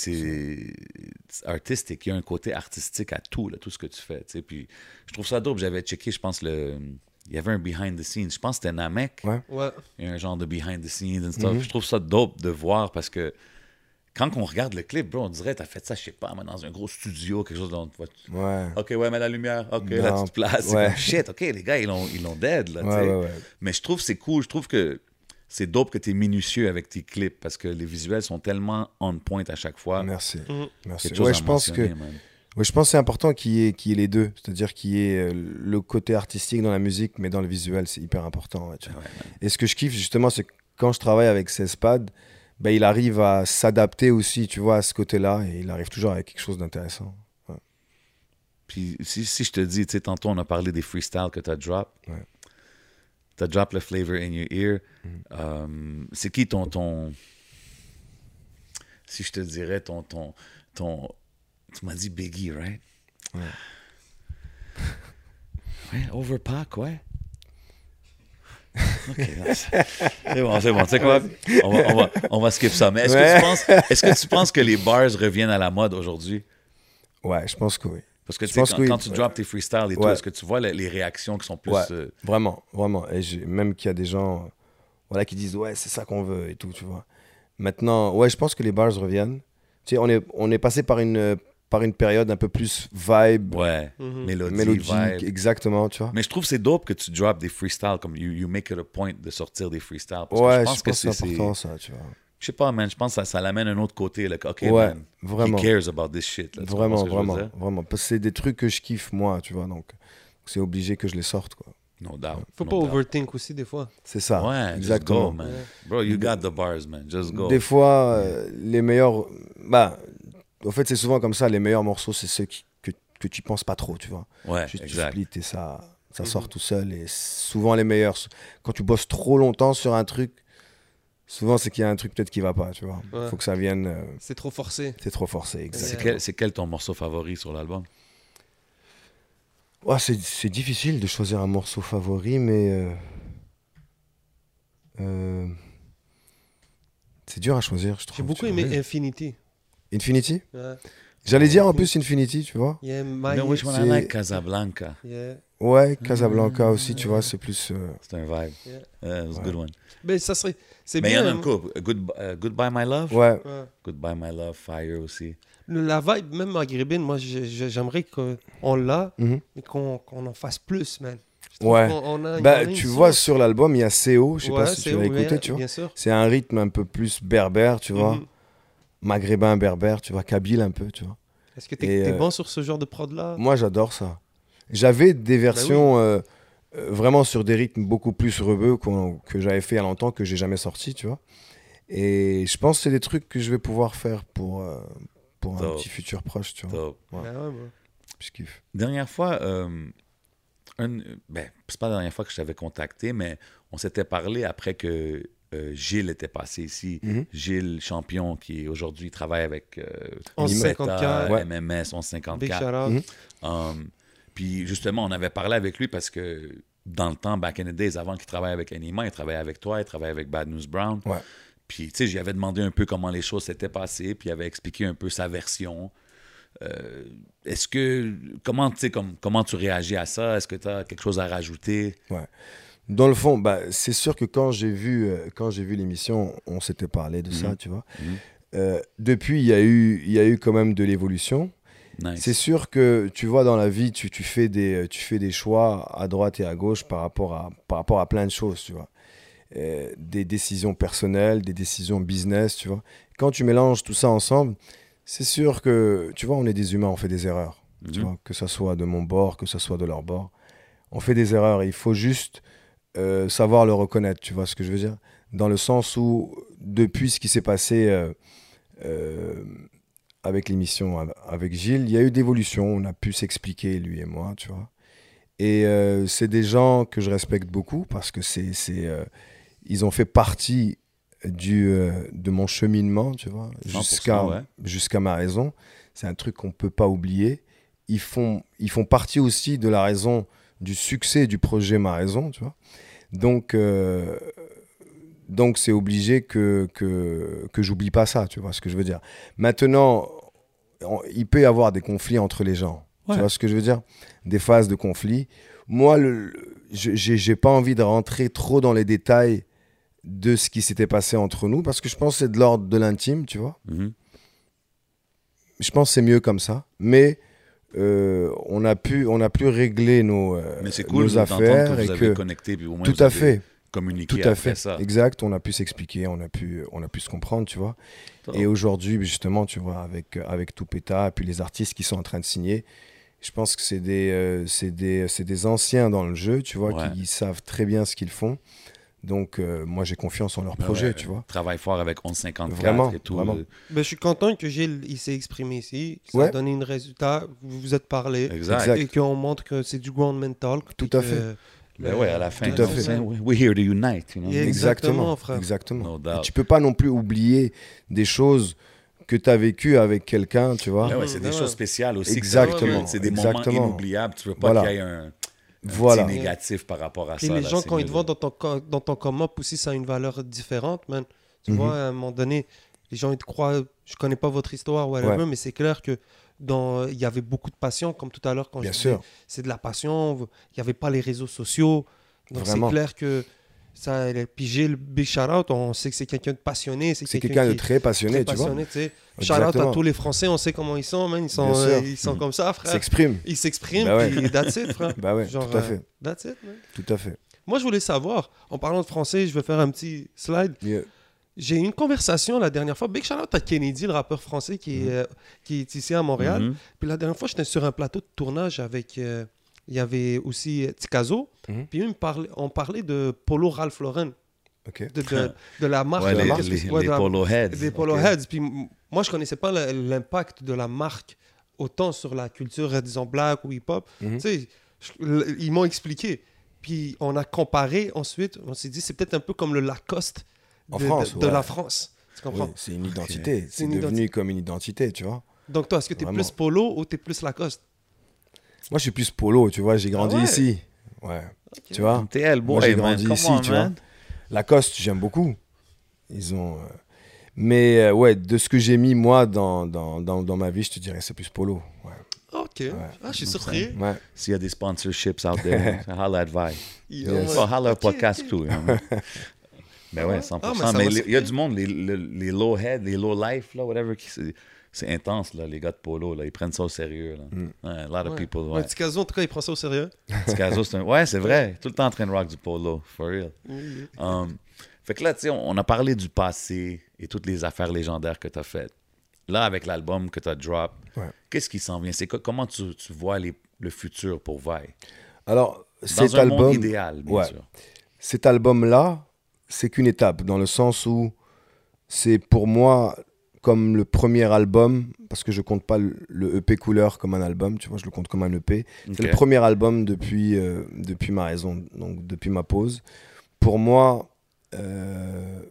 artistique. Il y a un côté artistique à tout, là, tout ce que tu fais, tu sais. Puis je trouve ça dope. J'avais checké, je pense, il y avait un behind the scenes. Je pense que c'était Namek. Il y a un genre de behind the scenes and stuff. Je trouve ça dope de voir parce que quand on regarde le clip, bro, on dirait t'as fait ça, je sais pas, mais dans un gros studio, quelque chose dont tu... OK, ouais, mais la lumière, OK, non. Là, tu te places. Comme, shit, OK, les gars, ils l'ont dead, là, tu sais. Mais je trouve que c'est cool. Je trouve que c'est dope que tu es minutieux avec tes clips parce que les visuels sont tellement on point à chaque fois. Merci. Ouais, je pense que... Man. Oui, je pense que c'est important qu'il y ait les deux, c'est-à-dire qu'il y ait le côté artistique dans la musique, mais dans le visuel, c'est hyper important. Tu vois. Et ce que je kiffe, justement, c'est que quand je travaille avec 16pads, ben, il arrive à s'adapter aussi, tu vois, à ce côté-là, et il arrive toujours avec quelque chose d'intéressant. Ouais. Puis si je te dis, tu sais, tantôt, on a parlé des freestyles que tu as drop. Tu as drop le flavor in your ear. C'est qui ton... Si je te dirais ton... Tu m'as dit Biggie, right? Ouais, Overpack, ouais. OK, c'est bon. Tu sais quoi? On va skip ça. Mais est-ce que tu penses que les bars reviennent à la mode aujourd'hui? Ouais, je pense que oui. Parce que quand tu drops tes freestyles et tout, est-ce que tu vois les réactions qui sont plus... Vraiment, vraiment. Et même qu'il y a des gens qui disent « Ouais, c'est ça qu'on veut » et tout, tu vois. Maintenant, je pense que les bars reviennent. Tu sais, on est passé par une... par une période un peu plus vibe, ouais, mélodique, vibe. Exactement, tu vois. Mais je trouve c'est dope que tu drops des freestyles, comme you make it a point de sortir des freestyles. Parce ouais, que je pense que c'est important ça, tu vois. Je sais pas, man, je pense que ça l'amène un autre côté, like, ok, ouais, man, vraiment. He cares about this shit. Là, vraiment, parce que c'est des trucs que je kiffe, moi, tu vois, donc c'est obligé que je les sorte, quoi. No doubt. Faut pas overthink aussi, des fois. C'est ça, ouais, exactement. Just go, man. Ouais. Bro, you got the bars, man, just go. Des fois, les meilleurs... Bah, en fait, c'est souvent comme ça, les meilleurs morceaux, c'est ceux que tu penses pas trop, tu vois. Ouais, juste exact. Tu splits et ça sort tout seul. Et souvent, les meilleurs... Quand tu bosses trop longtemps sur un truc, souvent, c'est qu'il y a un truc peut-être qui va pas, tu vois. Ouais. Faut que ça vienne... C'est trop forcé. C'est trop forcé, exactement. C'est quel ton morceau favori sur l'album? Oh, c'est difficile de choisir un morceau favori, mais c'est dur à choisir, je trouve. J'ai beaucoup aimé Infinity. Infinity? Ouais. J'allais dire en plus Infinity, tu vois. Yeah, which one I like? Casablanca. Yeah. Ouais, Casablanca aussi, tu vois, c'est plus... C'est un vibe. Yeah. It was a good one. Mais ça serait... Mais bien, il y en a un couple. Goodbye My Love. Ouais. Goodbye My Love, Fire aussi. La vibe, même maghrébine, moi, j'aimerais qu'on l'a, mais qu'on en fasse plus, man. Ouais. Tu vois, sur l'album, il y a CO, je sais pas si tu l'as écouté, tu vois. C'est un rythme un peu plus berbère, tu vois. Maghrébin, berbère, tu vois, kabyle un peu, tu vois. Est-ce que t'es bon sur ce genre de prod-là? Moi, j'adore ça. J'avais des versions vraiment sur des rythmes beaucoup plus rebeux que j'avais fait il y a longtemps, que j'ai jamais sorti, tu vois. Et je pense que c'est des trucs que je vais pouvoir faire pour un petit futur proche, tu vois. Ouais. Ah ouais, ouais. Je kiffe. Dernière fois, c'est pas la dernière fois que je t'avais contacté, mais on s'était parlé après que Gilles était passé ici. Gilles Champion, qui aujourd'hui travaille avec 1154, MMS, 1154. Big shout out. Puis justement, on avait parlé avec lui parce que dans le temps, back in the days, avant qu'il travaille avec Enima, il travaillait avec toi, il travaillait avec Bad News Brown. Ouais. Puis, tu sais, j'y avais demandé un peu comment les choses s'étaient passées, puis il avait expliqué un peu sa version. Comment tu réagis à ça? Est-ce que tu as quelque chose à rajouter? Ouais. Dans le fond, c'est sûr que quand j'ai vu l'émission, on s'était parlé de ça, tu vois. Depuis, il y a eu quand même de l'évolution. Nice. C'est sûr que, tu vois, dans la vie, tu fais des choix à droite et à gauche par rapport à plein de choses, tu vois. Des décisions personnelles, des décisions business, tu vois. Quand tu mélanges tout ça ensemble, c'est sûr que, tu vois, on est des humains, on fait des erreurs, tu vois, que ça soit de mon bord, que ça soit de leur bord. On fait des erreurs, et il faut juste savoir le reconnaître, tu vois ce que je veux dire? Dans le sens où, depuis ce qui s'est passé avec l'émission, avec Gilles, il y a eu d'évolution, on a pu s'expliquer, lui et moi, tu vois. Et c'est des gens que je respecte beaucoup parce que ils ont fait partie de mon cheminement, tu vois, jusqu'à ma raison. C'est un truc qu'on ne peut pas oublier. Ils font partie aussi de la raison du succès du projet Ma Raison, tu vois. Donc c'est obligé que j'oublie pas ça, tu vois ce que je veux dire. Maintenant, il peut y avoir des conflits entre les gens. Ouais. Tu vois ce que je veux dire? Des phases de conflit. Moi, j'ai pas envie de rentrer trop dans les détails de ce qui s'était passé entre nous, parce que je pense que c'est de l'ordre de l'intime, tu vois. Je pense que c'est mieux comme ça, mais on a pu régler nos affaires, et que connecté, puis au moins tout à fait communiquer tout à fait ça. Exact, on a pu s'expliquer, on a pu se comprendre, tu vois. Et aujourd'hui, justement, tu vois, avec Toupeta et puis les artistes qui sont en train de signer, je pense que c'est des anciens dans le jeu, tu vois, qui savent très bien ce qu'ils font. Donc, moi, j'ai confiance en leur projet, tu vois. Travaille fort avec 1154 vraiment, et tout. Vraiment. Je suis content que Gilles s'est exprimé ici. Ça a donné un résultat. Vous vous êtes parlé. Exact. Et qu'on montre que c'est du governmental. Tout à fait. À la fin. Tout à fait. We're here to unite. You know? Exactement, frère. Exactement. No, tu peux pas non plus oublier des choses que tu as vécues avec quelqu'un, tu vois. C'est des choses spéciales aussi. Exactement. C'est des moments inoubliables. Tu veux pas qu'il y ait un... Voilà. C'est négatif par rapport à ça. Et les gens, quand ils te voient dans ton come-up aussi, ça a une valeur différente, man. Tu vois, à un moment donné, les gens, ils te croient, je connais pas votre histoire, mais c'est clair que il y avait beaucoup de passion, comme tout à l'heure, quand je disais, c'est de la passion, il n'y avait pas les réseaux sociaux. Donc c'est clair que Ça, puis Gilles, big shout-out, on sait que c'est quelqu'un de passionné. C'est quelqu'un de très passionné, tu vois. Shout-out à tous les Français, on sait comment ils sont, man. Ils sont comme ça, frère. Ils s'expriment, bah ouais. Puis that's it, frère. Bah ouais, genre, tout à fait. That's it, man. Tout à fait. Moi, je voulais savoir, en parlant de français, je vais faire un petit slide. Yeah. J'ai eu une conversation la dernière fois. Big shout-out à Kennedy, le rappeur français qui est ici à Montréal. Mm-hmm. Puis la dernière fois, j'étais sur un plateau de tournage avec... il y avait aussi Ticaso, puis on parlait de Polo Ralph Lauren, okay. de la marque. Ouais, les Polo Heads. Des Polo Heads. Puis moi, je ne connaissais pas l'impact de la marque autant sur la culture, disons, black ou hip-hop. Mm-hmm. Tu sais, ils m'ont expliqué. Puis on a comparé ensuite, on s'est dit, c'est peut-être un peu comme le Lacoste de la France. Tu comprends? Oui, c'est une identité. Okay. C'est devenu comme une identité, tu vois. Donc toi, est-ce que tu es plus Polo ou tu es plus Lacoste? Moi, je suis plus polo, tu vois. J'ai grandi ici. Ouais. Okay. Tu vois. TL, boy, moi, j'ai grandi ici, tu vois. Lacoste, j'aime beaucoup. Ils ont... Mais ouais, de ce que j'ai mis, moi, dans ma vie, je te dirais c'est plus polo. Ouais. OK. Ouais. Ah, je suis surpris. Ouais. S'il y a des sponsorships out there, holla at Vibe. Yes. Oh, holla podcast crew. Mais ouais, 100%. Mais il y a du monde, les low head, les low life, là, whatever. C'est intense, là, les gars de polo, là, ils prennent ça au sérieux. Là. Ouais, a lot of people. Ouais. Ticaso, en tout cas, il prend ça au sérieux. Ticaso, c'est un... Ouais, c'est vrai. Tout le temps en train de rock du polo, for real. Fait que là, tu sais, on a parlé du passé et toutes les affaires légendaires que tu as faites. Là, avec l'album que tu as drop, qu'est-ce qui s'en vient? Comment tu vois le futur pour Vibe? Alors, cet album... Dans un monde idéal, bien sûr. Cet album-là, c'est qu'une étape, dans le sens où c'est pour moi... comme le premier album, parce que je compte pas le EP Couleur comme un album, tu vois, je le compte comme un EP. Okay. C'est le premier album depuis Ma raison, donc depuis ma pause. Pour moi, il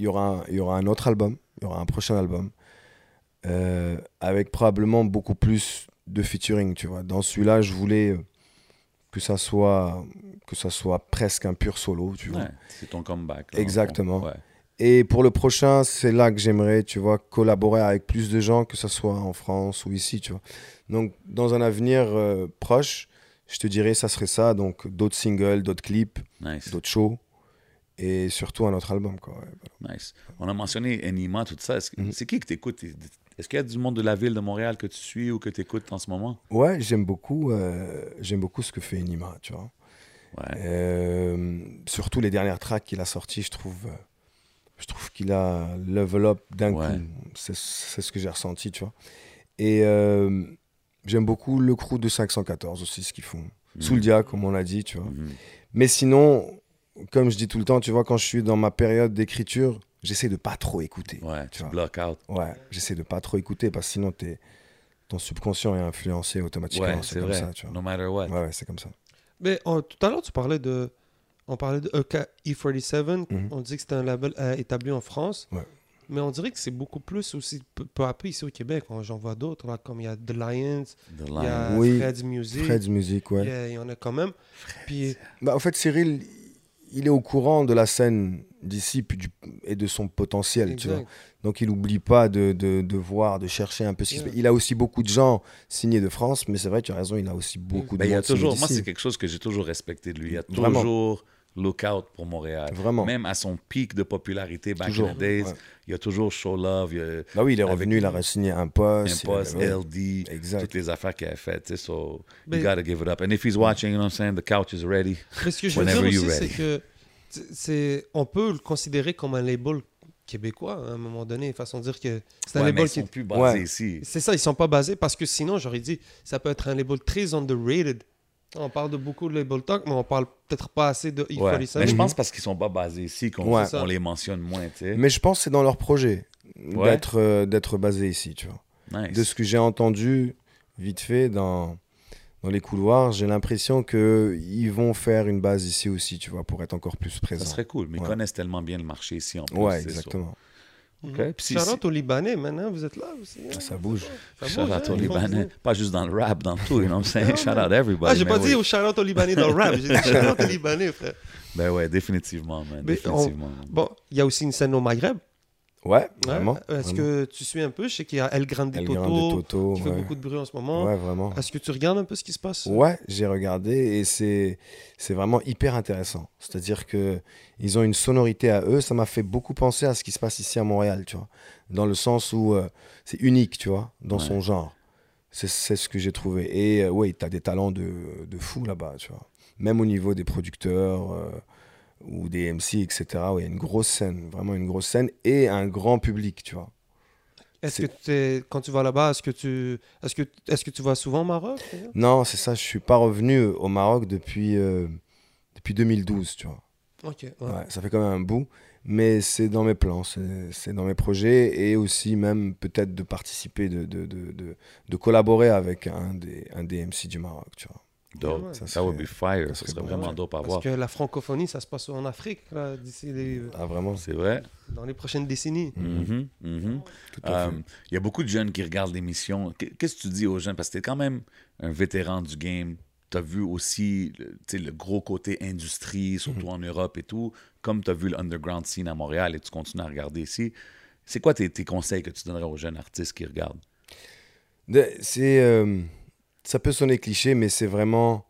y aura un autre album, il y aura un prochain album, avec probablement beaucoup plus de featuring, tu vois. Dans celui-là, je voulais que ça soit presque un pur solo, tu vois. C'est ton comeback. Là, exactement. Et pour le prochain, c'est là que j'aimerais, tu vois, collaborer avec plus de gens, que ce soit en France ou ici, tu vois. Donc, dans un avenir proche, je te dirais, ça serait ça. Donc, d'autres singles, d'autres clips, d'autres shows et surtout un autre album, quoi. Ouais, voilà. Nice. On a mentionné Enima, tout ça. C'est qui que t'écoutes? Est-ce qu'il y a du monde de la ville de Montréal que tu suis ou que t'écoutes en ce moment? Ouais, j'aime beaucoup ce que fait Enima, tu vois. Ouais. Surtout les dernières tracks qu'il a sorties, je trouve qu'il a level up d'un coup. C'est ce que j'ai ressenti, tu vois. Et j'aime beaucoup le crew de 514 aussi, ce qu'ils font. Soulja, comme on l'a dit, tu vois. Mais sinon, comme je dis tout le temps, tu vois, quand je suis dans ma période d'écriture, j'essaie de pas trop écouter. Ouais, tu block out. Ouais, j'essaie de pas trop écouter parce que sinon, ton subconscient est influencé automatiquement. Ouais, c'est comme vrai. Ça, tu vois. No matter what. Ouais, c'est comme ça. Mais tout à l'heure, tu parlais de... On parlait de E47, on dit que c'était un label établi en France, mais on dirait que c'est beaucoup plus aussi peu à peu ici au Québec. J'en vois d'autres, là, comme il y a The Lions. Il y a Fred's Music, ouais. Il y en a quand même. Puis... Bah, en fait, Cyril, il est au courant de la scène d'ici et de son potentiel, tu vois. Donc, il n'oublie pas de voir, de chercher un peu ce qui se passe. Il a aussi beaucoup de gens signés de France, mais c'est vrai, tu as raison, il a aussi beaucoup de gens signés d'ici. Moi, c'est quelque chose que j'ai toujours respecté de lui. Il y a toujours... Vraiment. Lookout pour Montréal. Vraiment. Même à son pic de popularité back in the days, il y a toujours Show Love. Bah oui, il est revenu, il a re-signé un poste, LD, toutes les affaires qu'il a faites. So, you gotta give it up. And if he's watching, you know what I'm saying, the couch is ready. Mais ce que je veux dire aussi, c'est que on peut le considérer comme un label québécois à un moment donné, façon de dire que c'est un label mais ils sont plus basés ici. C'est ça, ils sont pas basés parce que sinon, j'aurais dit, ça peut être un label très underrated. On parle de beaucoup de label talk, mais on parle peut-être pas assez de E47. Mais je pense parce qu'ils sont pas basés ici qu'on les mentionne moins. T'sais. Mais je pense que c'est dans leur projet d'être basé ici, tu vois. Nice. De ce que j'ai entendu vite fait dans les couloirs, j'ai l'impression qu'ils vont faire une base ici aussi, tu vois, pour être encore plus présents. Ça serait cool, mais ils connaissent tellement bien le marché ici en plus. Ouais, exactement. Charlotte au Libanais, maintenant, vous êtes là aussi. Ça bouge. Charlotte au Libanais. Pas juste dans le rap, dans tout. You know what I'm saying? Shout out everybody. Ah, j'ai pas dit Charlotte au Libanais dans le rap. J'ai dit Charlotte au Libanais, frère. Ben ouais, définitivement, man. Définitivement. Bon, il y a aussi une scène au Maghreb. Ouais, vraiment. Est-ce que tu suis un peu? Je sais qu'il y a El Grande Toto qui fait beaucoup de bruit en ce moment. Ouais, vraiment. Est-ce que tu regardes un peu ce qui se passe? Ouais, j'ai regardé et c'est vraiment hyper intéressant. C'est-à-dire qu'ils ont une sonorité à eux. Ça m'a fait beaucoup penser à ce qui se passe ici à Montréal, tu vois. Dans le sens où c'est unique, tu vois, dans son genre. C'est ce que j'ai trouvé. Et ouais, t'as des talents de fou là-bas, tu vois. Même au niveau des producteurs... ou des MC, etc., où il y a une grosse scène, vraiment une grosse scène, et un grand public, tu vois. Est-ce que quand tu vas là-bas, est-ce que tu vas souvent au Maroc? Non, c'est ça, je suis pas revenu au Maroc depuis 2012, tu vois. Ok. Ouais. Ouais, ça fait quand même un bout, mais c'est dans mes plans, c'est dans mes projets, et aussi même peut-être de participer, de collaborer avec un des MC du Maroc, tu vois. Dope. Ça would be fire. Ça serait vraiment dope à voir. Parce que la francophonie, ça se passe en Afrique d'ici les... Ah vraiment, c'est vrai. Dans les prochaines décennies. Il y a beaucoup de jeunes qui regardent l'émission. Qu'est-ce que tu dis aux jeunes? Parce que tu es quand même un vétéran du game. Tu as vu aussi le gros côté industrie, surtout en Europe et tout. Comme tu as vu l'underground scene à Montréal et tu continues à regarder ici. C'est quoi tes conseils que tu donnerais aux jeunes artistes qui regardent? C'est... Ça peut sonner cliché, mais c'est vraiment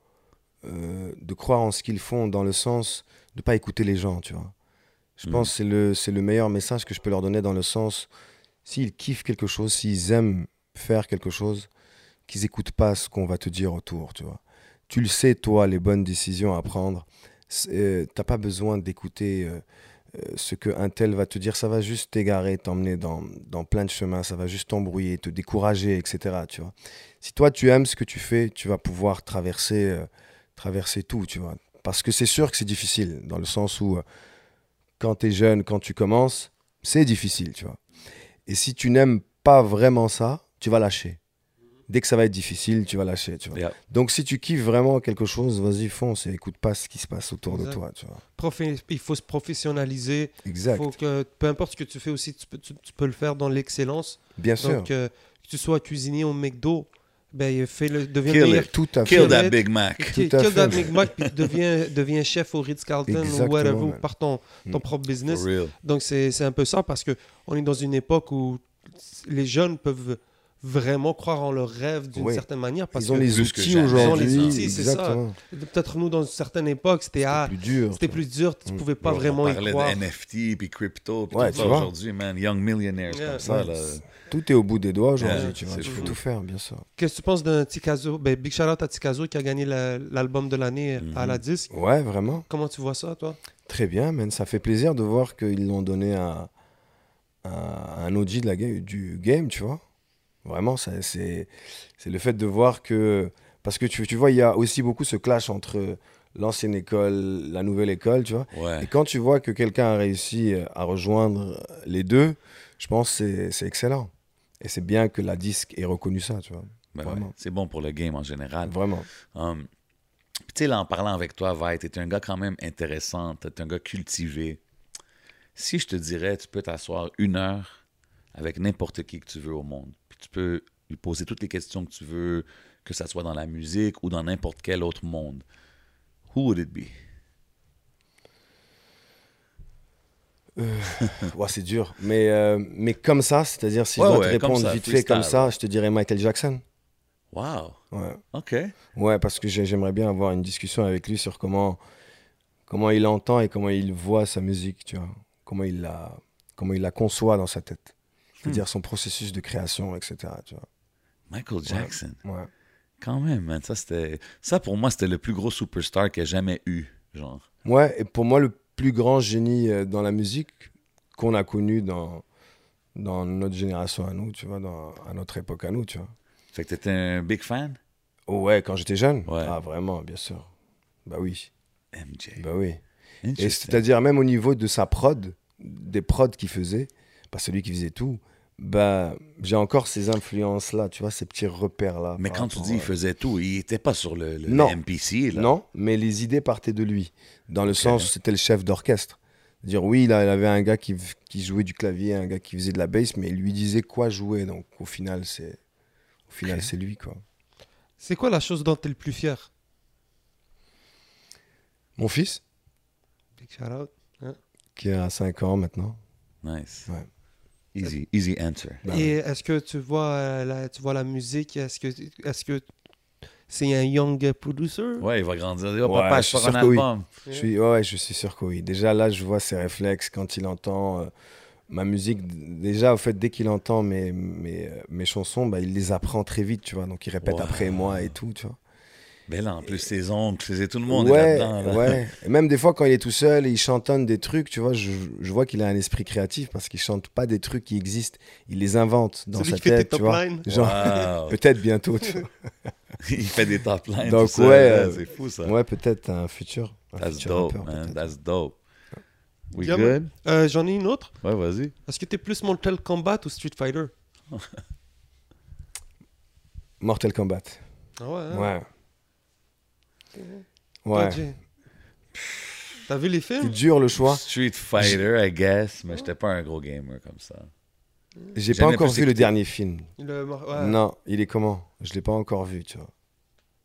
de croire en ce qu'ils font, dans le sens de ne pas écouter les gens, tu vois. Je pense que c'est le meilleur message que je peux leur donner, dans le sens, s'ils kiffent quelque chose, s'ils aiment faire quelque chose, qu'ils n'écoutent pas ce qu'on va te dire autour, tu vois. Tu le sais, toi, les bonnes décisions à prendre. Tu n'as pas besoin d'écouter ce qu'un tel va te dire. Ça va juste t'égarer, t'emmener dans plein de chemins, ça va juste t'embrouiller, te décourager, etc., tu vois. Si toi, tu aimes ce que tu fais, tu vas pouvoir traverser tout, tu vois. Parce que c'est sûr que c'est difficile, dans le sens où, quand tu es jeune, quand tu commences, c'est difficile, tu vois. Et si tu n'aimes pas vraiment ça, tu vas lâcher. Dès que ça va être difficile, tu vas lâcher, tu vois. Yeah. Donc, si tu kiffes vraiment quelque chose, vas-y, fonce et écoute pas ce qui se passe autour de toi, tu vois. Il faut se professionnaliser. Exact. Faut que, peu importe ce que tu fais aussi, tu peux le faire dans l'excellence. Bien sûr. Donc, que tu sois cuisinier au McDo, ben, devient meilleur. Tout à fait. Kill that Big Mac. Kill that Big Mac, puis devient chef au Ritz-Carlton ou whatever, ou par ton propre business. Donc, c'est un peu ça, parce qu'on est dans une époque où les jeunes peuvent vraiment croire en leurs rêves d'une certaine manière. Parce qu'ils ont les outils aujourd'hui. Ils ont les outils, c'est ça. Peut-être nous, dans une certaine époque, c'était plus dur. Tu ne pouvais pas vraiment y croire. On parlait de NFT, puis crypto, puis tout ça aujourd'hui, man. Young millionaires, comme ça, là. Tout est au bout des doigts aujourd'hui, tu vois. Tu peux tout faire, bien sûr. Qu'est-ce que tu penses d'un Ticaso? Ben, big shout-out à Ticaso qui a gagné l'album de l'année à la disque. Ouais, vraiment. Comment tu vois ça, toi? Très bien, man. Ça fait plaisir de voir qu'ils l'ont donné à un OG du game, tu vois. Vraiment, c'est le fait de voir que... Parce que tu vois, il y a aussi beaucoup ce clash entre l'ancienne école, la nouvelle école, tu vois. Ouais. Et quand tu vois que quelqu'un a réussi à rejoindre les deux, je pense que c'est excellent. Et c'est bien que la disque ait reconnu ça, tu vois. Ben ouais. C'est bon pour le game en général. Vraiment. Tu sais, là, en parlant avec toi, Vai, t'es un gars quand même intéressant, t'es un gars cultivé. Si je te dirais, tu peux t'asseoir 1 heure avec n'importe qui que tu veux au monde. Tu peux lui poser toutes les questions que tu veux, que ça soit dans la musique ou dans n'importe quel autre monde. Who would it be? Ouais, c'est dur. Mais comme ça, c'est-à-dire si je dois te répondre vite fait comme ça, je te dirais Michael Jackson. Wow. Ouais. OK. Ouais, parce que j'aimerais bien avoir une discussion avec lui sur comment il entend et comment il voit sa musique, tu vois. Comment il la conçoit dans sa tête. C'est-à-dire son processus de création, etc. Tu vois. Michael Jackson. Ouais. Quand même, man. Ça, pour moi, c'était le plus gros superstar qu'il y a jamais eu, genre. Ouais, et pour moi, le plus grand génie dans la musique qu'on a connu dans notre génération à nous, tu vois, à notre époque à nous, tu vois. Fait que t'étais un big fan? Oh, ouais, quand j'étais jeune. Ouais. Ah, vraiment, bien sûr. Bah oui. MJ. Bah oui. Et c'est-à-dire, même au niveau de sa prod, des prods qu'il faisait, pas celui qui faisait tout, bah, j'ai encore ces influences-là, tu vois, ces petits repères-là. Mais quand tu dis il faisait tout, il n'était pas sur le MPC, là. Non, mais les idées partaient de lui, dans le sens où c'était le chef d'orchestre. Dire oui, là, il avait un gars qui jouait du clavier, un gars qui faisait de la bass, mais il lui disait quoi jouer, donc au final, c'est lui, quoi. C'est quoi la chose dont tu es le plus fier? Mon fils. Big shout-out. Hein? Qui a 5 ans maintenant. Nice. Ouais. Easy, easy answer. Et est-ce que tu vois la musique, est-ce que c'est un young producer? Ouais, il va grandir. Oh, ouais, papa, je suis sûr que oui. Je suis sûr que oui. Déjà là, je vois ses réflexes quand il entend ma musique. Déjà, au fait, dès qu'il entend mes chansons, bah, il les apprend très vite, tu vois. Donc, il répète après moi et tout, tu vois. Mais là, en plus, ses oncles, tout le monde est là-dedans. Là. Ouais. Et même des fois, quand il est tout seul, il chantonne des trucs, tu vois, je vois qu'il a un esprit créatif parce qu'il chante pas des trucs qui existent, il les invente dans sa tête, tu vois. Genre, peut-être bientôt, tu vois. Il fait des top lines, donc, tout ça, c'est fou, ça. Ouais, peut-être un futur. That's dope, rappeur, man. That's dope. We good? J'en ai une autre. Ouais, vas-y. Est-ce que t'es plus Mortal Kombat ou Street Fighter? Mortal Kombat. Ah ouais? Ouais. Ouais. T'as vu les films? C'est dur le choix. Street Fighter, I guess, mais j'étais pas un gros gamer comme ça. J'ai pas encore vu le dernier film. Non, il est comment? Je l'ai pas encore vu, tu vois.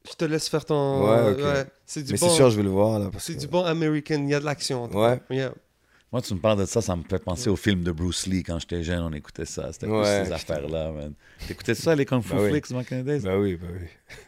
Je te laisse faire ton. Ouais, okay. Mais c'est sûr, je vais le voir là. C'est du bon American, il y a de l'action. Ouais. Yeah. Moi, tu me parles de ça, ça me fait penser au film de Bruce Lee quand j'étais jeune, on écoutait ça. C'était plus ces affaires-là, man. T'écoutais ça, les Kung Fu Flicks, Macanadaise? Bah oui.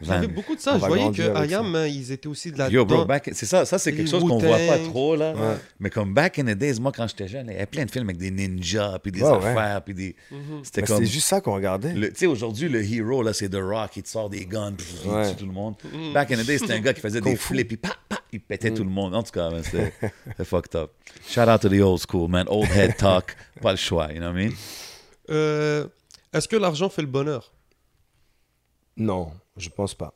J'avais beaucoup de ça. Je voyais que IAM, ils étaient aussi de la. Yo, bro, c'est ça, c'est quelque chose qu'on voit pas trop, là. Ouais. Mais comme Back in the Days, moi, quand j'étais jeune, il y avait plein de films avec des ninjas, puis des affaires, puis des. C'était comme. C'est juste ça qu'on regardait. Tu sais, aujourd'hui, le hero, là, c'est The Rock, il te sort des guns, puis il tue tout le monde. Back in the Days, c'était un gars qui faisait des flips, puis il pétait tout le monde. En tout cas, c'était fucked up. Shout out to the old school, man. Old head talk. Pas le choix, you know what I mean? Est-ce que l'argent fait le bonheur? Non, je pense pas.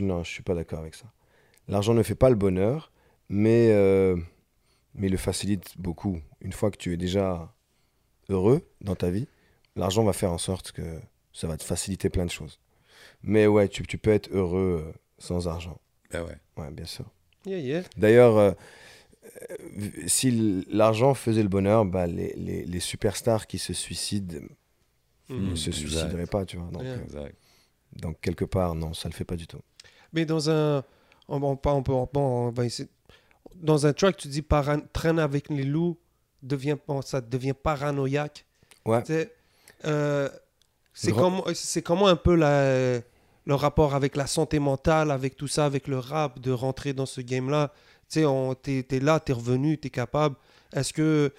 Non, je suis pas d'accord avec ça. L'argent ne fait pas le bonheur, mais le facilite beaucoup. Une fois que tu es déjà heureux dans ta vie, l'argent va faire en sorte que ça va te faciliter plein de choses. Mais ouais, tu peux être heureux sans argent. Ben ouais. Ouais, bien sûr. Yeah. D'ailleurs, si l'argent faisait le bonheur, bah, les superstars qui se suicident ne se suicideraient pas, tu vois. Donc, quelque part, non, ça ne le fait pas du tout. Mais dans un... dans un track, tu dis « Traîne avec les loups », ça devient paranoïaque. Ouais. C'est comment un peu le rapport avec la santé mentale, avec tout ça, avec le rap, de rentrer dans ce game-là? Tu sais, t'es là, t'es revenu, t'es capable. Est-ce que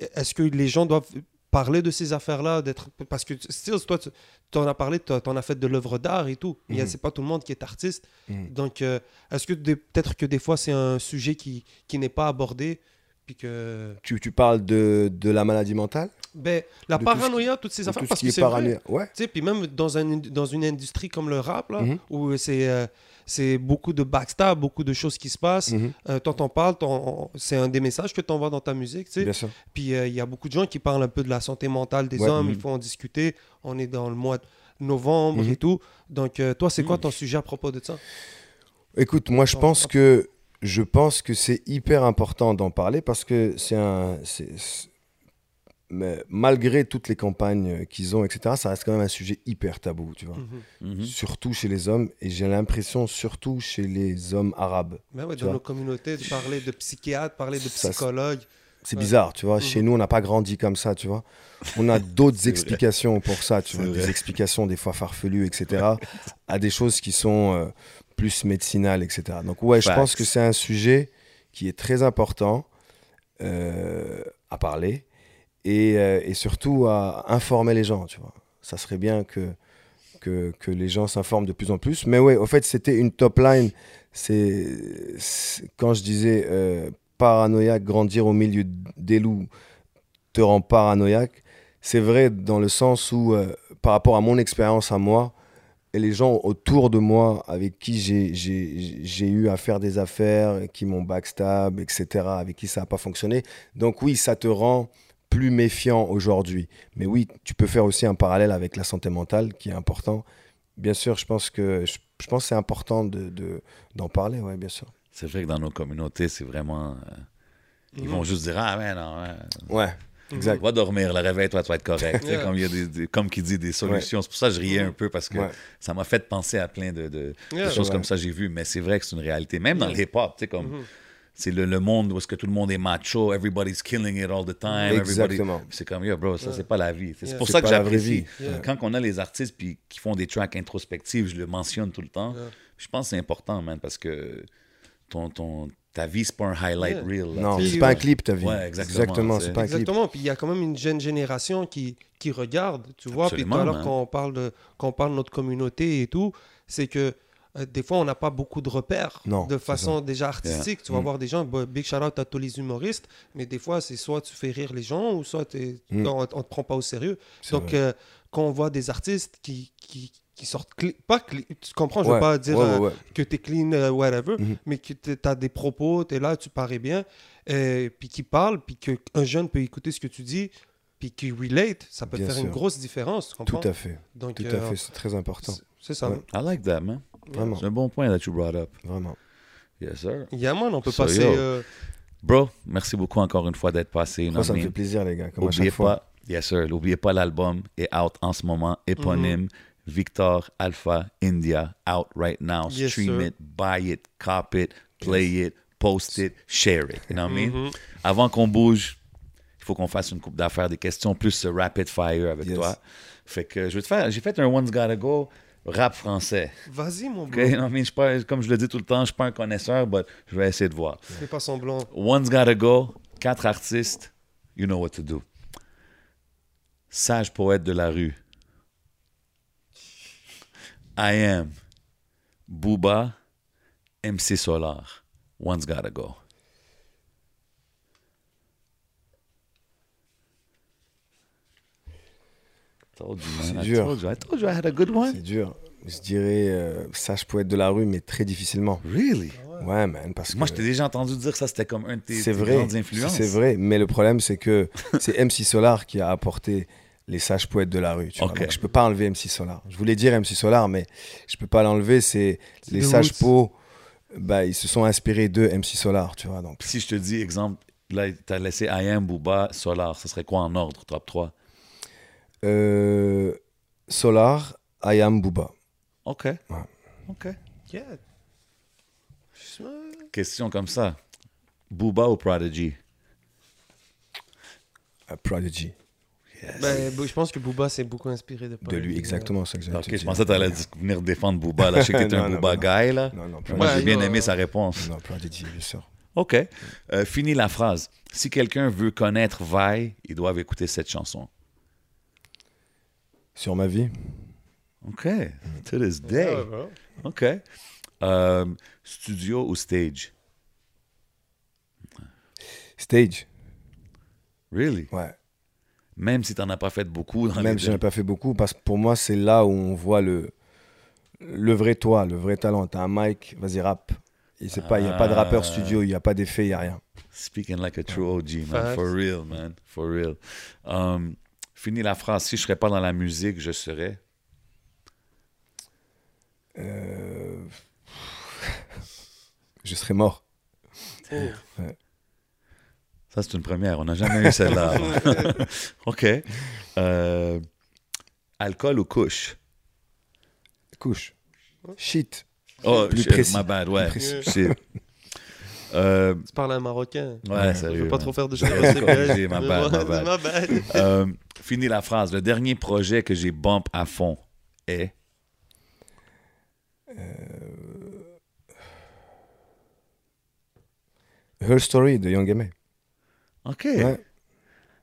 les gens doivent parler de ces affaires-là, parce que Stills, toi, t'en as parlé, t'en as fait de l'œuvre d'art et tout. Mais c'est pas tout le monde qui est artiste. Donc, est-ce que peut-être que des fois, c'est un sujet qui n'est pas abordé, puis que... Tu parles de la maladie mentale? Ben, la paranoïa, toutes ces affaires, parce que c'est vrai. Ouais. Tu sais, puis même dans une industrie comme le rap, là, où c'est beaucoup de backstab, beaucoup de choses qui se passent. Tant t'en parles, c'est un des messages que t'envoies dans ta musique, tu sais. Puis il y a beaucoup de gens qui parlent un peu de la santé mentale des hommes, il faut en discuter. On est dans le mois de novembre et tout. Donc toi, c'est quoi ton sujet à propos de ça? Écoute, moi, je pense que c'est hyper important d'en parler parce que mais malgré toutes les campagnes qu'ils ont, etc., ça reste quand même un sujet hyper tabou, tu vois. Surtout chez les hommes, et j'ai l'impression surtout chez les hommes arabes. Mais ouais, dans nos communautés, de parler de psychiatres, parler de psychologues. C'est bizarre, tu vois. Chez nous, on n'a pas grandi comme ça, tu vois. On a d'autres explications pour ça, tu vois. Des explications des fois farfelues, etc., à des choses qui sont plus médicinales, etc. Donc ouais, je pense que c'est un sujet qui est très important à parler. Et surtout à informer les gens, tu vois. Ça serait bien que les gens s'informent de plus en plus. Mais ouais, au fait, c'était une top line. C'est quand je disais paranoïaque, grandir au milieu des loups te rend paranoïaque. C'est vrai dans le sens où, par rapport à mon expérience à moi et les gens autour de moi avec qui j'ai eu à faire des affaires, qui m'ont backstab, etc., avec qui ça n'a pas fonctionné. Donc oui, ça te rend plus méfiant aujourd'hui. Mais oui, tu peux faire aussi un parallèle avec la santé mentale qui est important. Bien sûr, je pense que c'est important d'en parler, oui, bien sûr. C'est vrai que dans nos communautés, c'est vraiment... Ils vont juste dire « Ah, mais non, ouais. » Ouais, exact. « Va dormir, le réveil, toi, tu vas être correct. » Comme qui dit, des solutions. C'est pour ça que je riais un peu parce que ça m'a fait penser à plein de choses comme ça j'ai vu. Mais c'est vrai que c'est une réalité. Même dans le hip-hop, tu sais, comme... c'est le monde où est-ce que tout le monde est macho, everybody's killing it all the time. Exactement. C'est comme, yo, bro, ça, c'est pas la vie. C'est pour ça que j'apprécie. Quand on a les artistes puis qui font des tracks introspectives, je le mentionne tout le temps. Je pense que c'est important, man, parce que ta vie, c'est pas un highlight reel. Là. Non, c'est pas un clip, ta vie. Ouais, exactement, c'est pas un clip. Exactement, puis il y a quand même une jeune génération qui regarde, tu vois. Puis tout à l'heure, quand on parle de notre communauté et tout, c'est que des fois, on n'a pas beaucoup de repères de façon déjà artistique. Yeah. Tu vas voir des gens, big shout-out à tous les humoristes, mais des fois, c'est soit tu fais rire les gens ou soit on ne te prend pas au sérieux. Donc, quand on voit des artistes qui sortent pas clean, tu comprends, je veux pas dire que t'es clean whatever, mais que t'as des propos, t'es là, tu parais bien, puis qui parle, puis qu'un jeune peut écouter ce que tu dis, puis qui relate, ça peut faire une grosse différence, tu comprends? Tout à fait. Donc, tout à fait, c'est très important. C'est ça. Ouais. I like that, man. Vraiment. C'est un bon point that you brought up. Vraiment. Yes, sir. Yeah, man, on peut passer... Bro, merci beaucoup encore une fois d'être passé. Ça me fait plaisir, les gars, comme à chaque fois. Yes, sir. N'oubliez pas, l'album est out en ce moment, éponyme. Victor Alpha India out right now. Yes, Stream it, buy it, cop it, play it, post it, share it. You know what I mean? Avant qu'on bouge, il faut qu'on fasse une coupe d'affaires, des questions plus rapid fire avec toi. Fait que je vais te faire, j'ai fait un One's Gotta Go rap français. Vas-y, mon gars. Comme je le dis tout le temps, je suis pas un connaisseur, mais je vais essayer de voir. Fais pas semblant. One's Gotta Go, 4 artistes, you know what to do. Sage poète de la rue. I am Booba, MC Solar. One's Gotta Go. C'est dur. I told you I had a good one. C'est dur. Je dirais sage poète de la rue, mais très difficilement. Really? Ouais, man. Parce que... Moi, je t'ai déjà entendu dire ça, c'était comme un de tes grandes influences. C'est vrai, mais le problème, c'est que c'est MC Solar qui a apporté les sages poètes de la rue, tu vois. Donc, je peux pas enlever MC Solar. Je voulais dire MC Solar, mais je peux pas l'enlever. C'est les sages poètes, ils se sont inspirés de MC Solar, tu vois. Donc, si je te dis, exemple, là, t'as laissé IM, Booba, Solar, ce serait quoi en ordre, top 3? Solar, IM, Booba. OK. Ouais. OK. Yeah. Question comme ça. Booba ou Prodigy? Prodigy. Yes. Ben, je pense que Booba s'est beaucoup inspiré de lui, exactement. Ok, je pensais que tu allais venir défendre Booba. Là. Je sais que tu étais un Booba guy. Là. Non, moi, j'ai bien aimé sa réponse. Non, Prodigy, bien sûr. Ok. Finis la phrase. Si quelqu'un veut connaître Vaille, ils doivent écouter cette chanson. Sur ma vie. Ok. To this day. Ok. Studio ou stage? Stage. Really? Ouais. Même si tu n'en as pas fait beaucoup. Même si je n'en ai pas fait beaucoup, parce que pour moi, c'est là où on voit le vrai toi, le vrai talent. Tu as un mic, vas-y, rap. Il n'y a pas de rappeur studio, il n'y a pas d'effet, il n'y a rien. Speaking like a true OG, man. For real, man. For real. Finis la phrase. Si je ne serais pas dans la musique, je serais... je serais mort. Oh. Ouais. Ça, c'est une première. On n'a jamais eu celle-là. OK. Alcool ou couche? Couche. Shit. Oh, plus précis. My bad, ouais. Shit. Tu parles à un Marocain. Ouais, sérieux. Je ne veux pas trop faire de choses. My bad. Finis la phrase. Le dernier projet que j'ai bump à fond est... Her Story de Young M.A. OK. Ouais.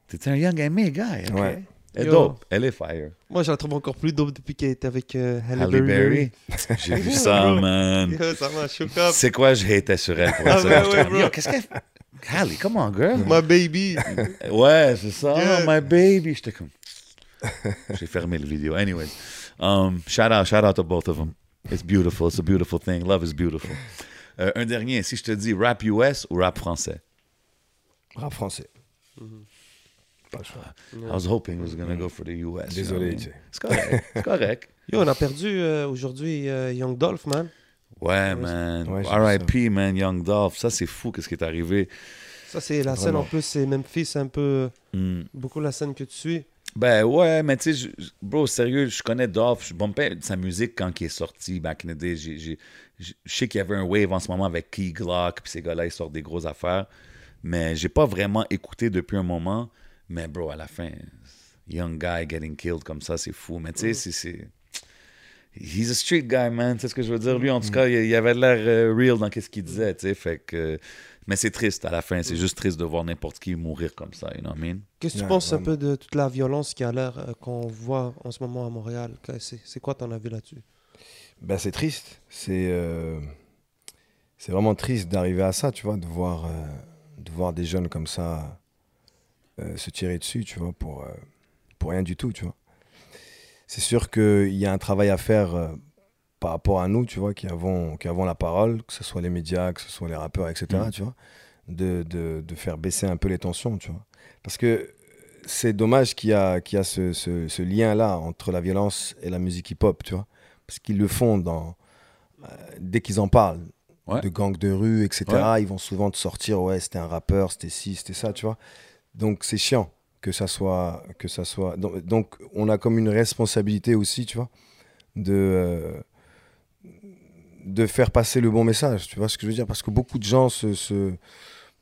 T'étais un Young M.A. guy. Okay. Ouais. Elle est dope. Elle est fire. Moi, je la trouve encore plus dope depuis qu'elle était avec Halle Berry. J'ai vu ça, man. Yo, ça m'a choqué. C'est quoi, je hatais sur elle pour ça. Yo, qu'est-ce qu'elle fait? Halle, come on, girl. My baby. Ouais, c'est ça. Yeah. Oh, my baby. J'étais comme... J'ai fermé le vidéo. Anyways. Shout out to both of them. It's beautiful. It's a beautiful thing. Love is beautiful. Un dernier. Si je te dis rap US ou rap français? Rap français. Pas le choix. I was hoping it was going to go for the US. Désolé, you know I mean? C'est correct. C'est correct. Yo, on a perdu aujourd'hui Young Dolph, man. Ouais, man. Ouais, RIP, man, Young Dolph. Ça, c'est fou, qu'est-ce qui est arrivé. Ça, c'est la scène, en plus, c'est Memphis, un peu beaucoup la scène que tu suis. Ben ouais, mais tu sais, bro, sérieux, je connais Dolph, je bumpais sa musique quand il est sorti, back in the day. Je sais qu'il y avait un wave en ce moment avec Key Glock, puis ces gars-là, ils sortent des grosses affaires. Mais j'ai pas vraiment écouté depuis un moment. Mais bro, à la fin, young guy getting killed comme ça, c'est fou. Mais tu sais, c'est... He's a street guy, man. Tu sais ce que je veux dire? Lui, en tout cas, il avait l'air real dans ce qu'il disait, tu sais. Fait que... Mais c'est triste à la fin. C'est juste triste de voir n'importe qui mourir comme ça, you know what I mean? Qu'est-ce que tu penses un peu de toute la violence qu'il y a l'air qu'on voit en ce moment à Montréal? C'est quoi ton avis là-dessus? Ben, c'est triste. C'est vraiment triste d'arriver à ça, tu vois, de voir des jeunes comme ça se tirer dessus, tu vois, pour rien du tout, tu vois. C'est sûr qu'il y a un travail à faire par rapport à nous, tu vois, qui avons la parole, que ce soit les médias, que ce soit les rappeurs, etc., tu vois, de faire baisser un peu les tensions, tu vois. Parce que c'est dommage qu'il y a ce lien-là entre la violence et la musique hip-hop, tu vois. Parce qu'ils le font dès qu'ils en parlent, de gangs de rue, etc., ils vont souvent te sortir, ouais, c'était un rappeur, c'était ci, c'était ça, tu vois. Donc c'est chiant. Que ça soit... Donc, on a comme une responsabilité aussi, tu vois, de faire passer le bon message, tu vois ce que je veux dire? Parce que beaucoup de gens se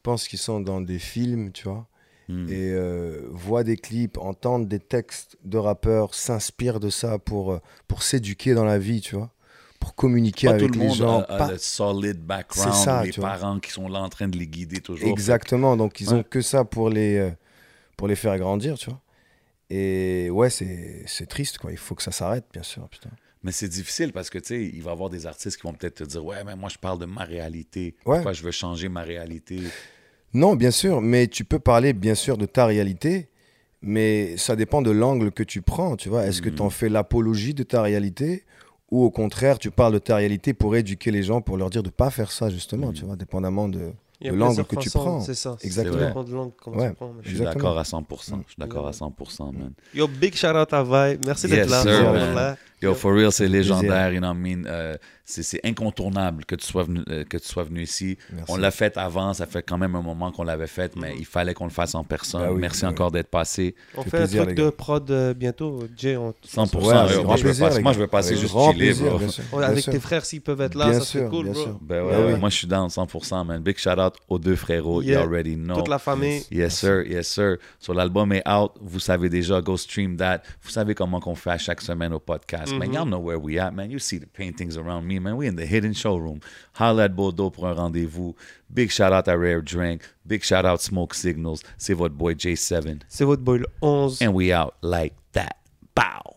pensent qu'ils sont dans des films, tu vois, et voient des clips, entendent des textes de rappeurs, s'inspirent de ça pour s'éduquer dans la vie, tu vois, pour communiquer avec les gens. Pas tout le monde a le solid background, ça, les parents qui sont là en train de les guider toujours. Exactement, donc ils ont que ça pour les faire grandir, tu vois. Et ouais, c'est triste, quoi. Il faut que ça s'arrête, bien sûr, putain. Mais c'est difficile parce que, tu sais, il va y avoir des artistes qui vont peut-être te dire « Ouais, mais moi, je parle de ma réalité. Pourquoi je veux changer ma réalité? » Non, bien sûr, mais tu peux parler, bien sûr, de ta réalité, mais ça dépend de l'angle que tu prends, tu vois. Est-ce que tu en fais l'apologie de ta réalité ou, au contraire, tu parles de ta réalité pour éduquer les gens, pour leur dire de ne pas faire ça, justement, tu vois, dépendamment de l'angle que tu prends. C'est ça. Exactement. Je suis d'accord à 100%. Je suis d'accord à 100%, man. Yo, big shout-out à Vibe. Merci d'être là. Sir, yo, for real, c'est légendaire. You know what I mean? C'est incontournable que tu sois venu ici. Merci. On l'a fait avant. Ça fait quand même un moment qu'on l'avait fait, mais il fallait qu'on le fasse en personne. Ben oui, merci encore d'être passé. On fait un truc de prod bientôt, Jay. 100%. Moi, je veux passer juste chiller, bro. Avec tes frères, s'ils peuvent être là, ça serait cool, bro. Ben ouais, moi, je suis down 100%, man. Big shout-out aux deux frérots, you already know. Toute la famille. Yes, sir, yes, sir. So, l'album est out. Vous savez déjà, go stream that. Vous savez comment qu'on fait à chaque semaine au podcast. Man, y'all know where we at, man. You see the paintings around me, man. We in the hidden showroom. Holla at Bordeaux pour un rendez-vous. Big shout-out à Rare Drink. Big shout-out Smoke Signals. C'est votre boy J7. C'est votre boy le 11. And we out like that. Pow!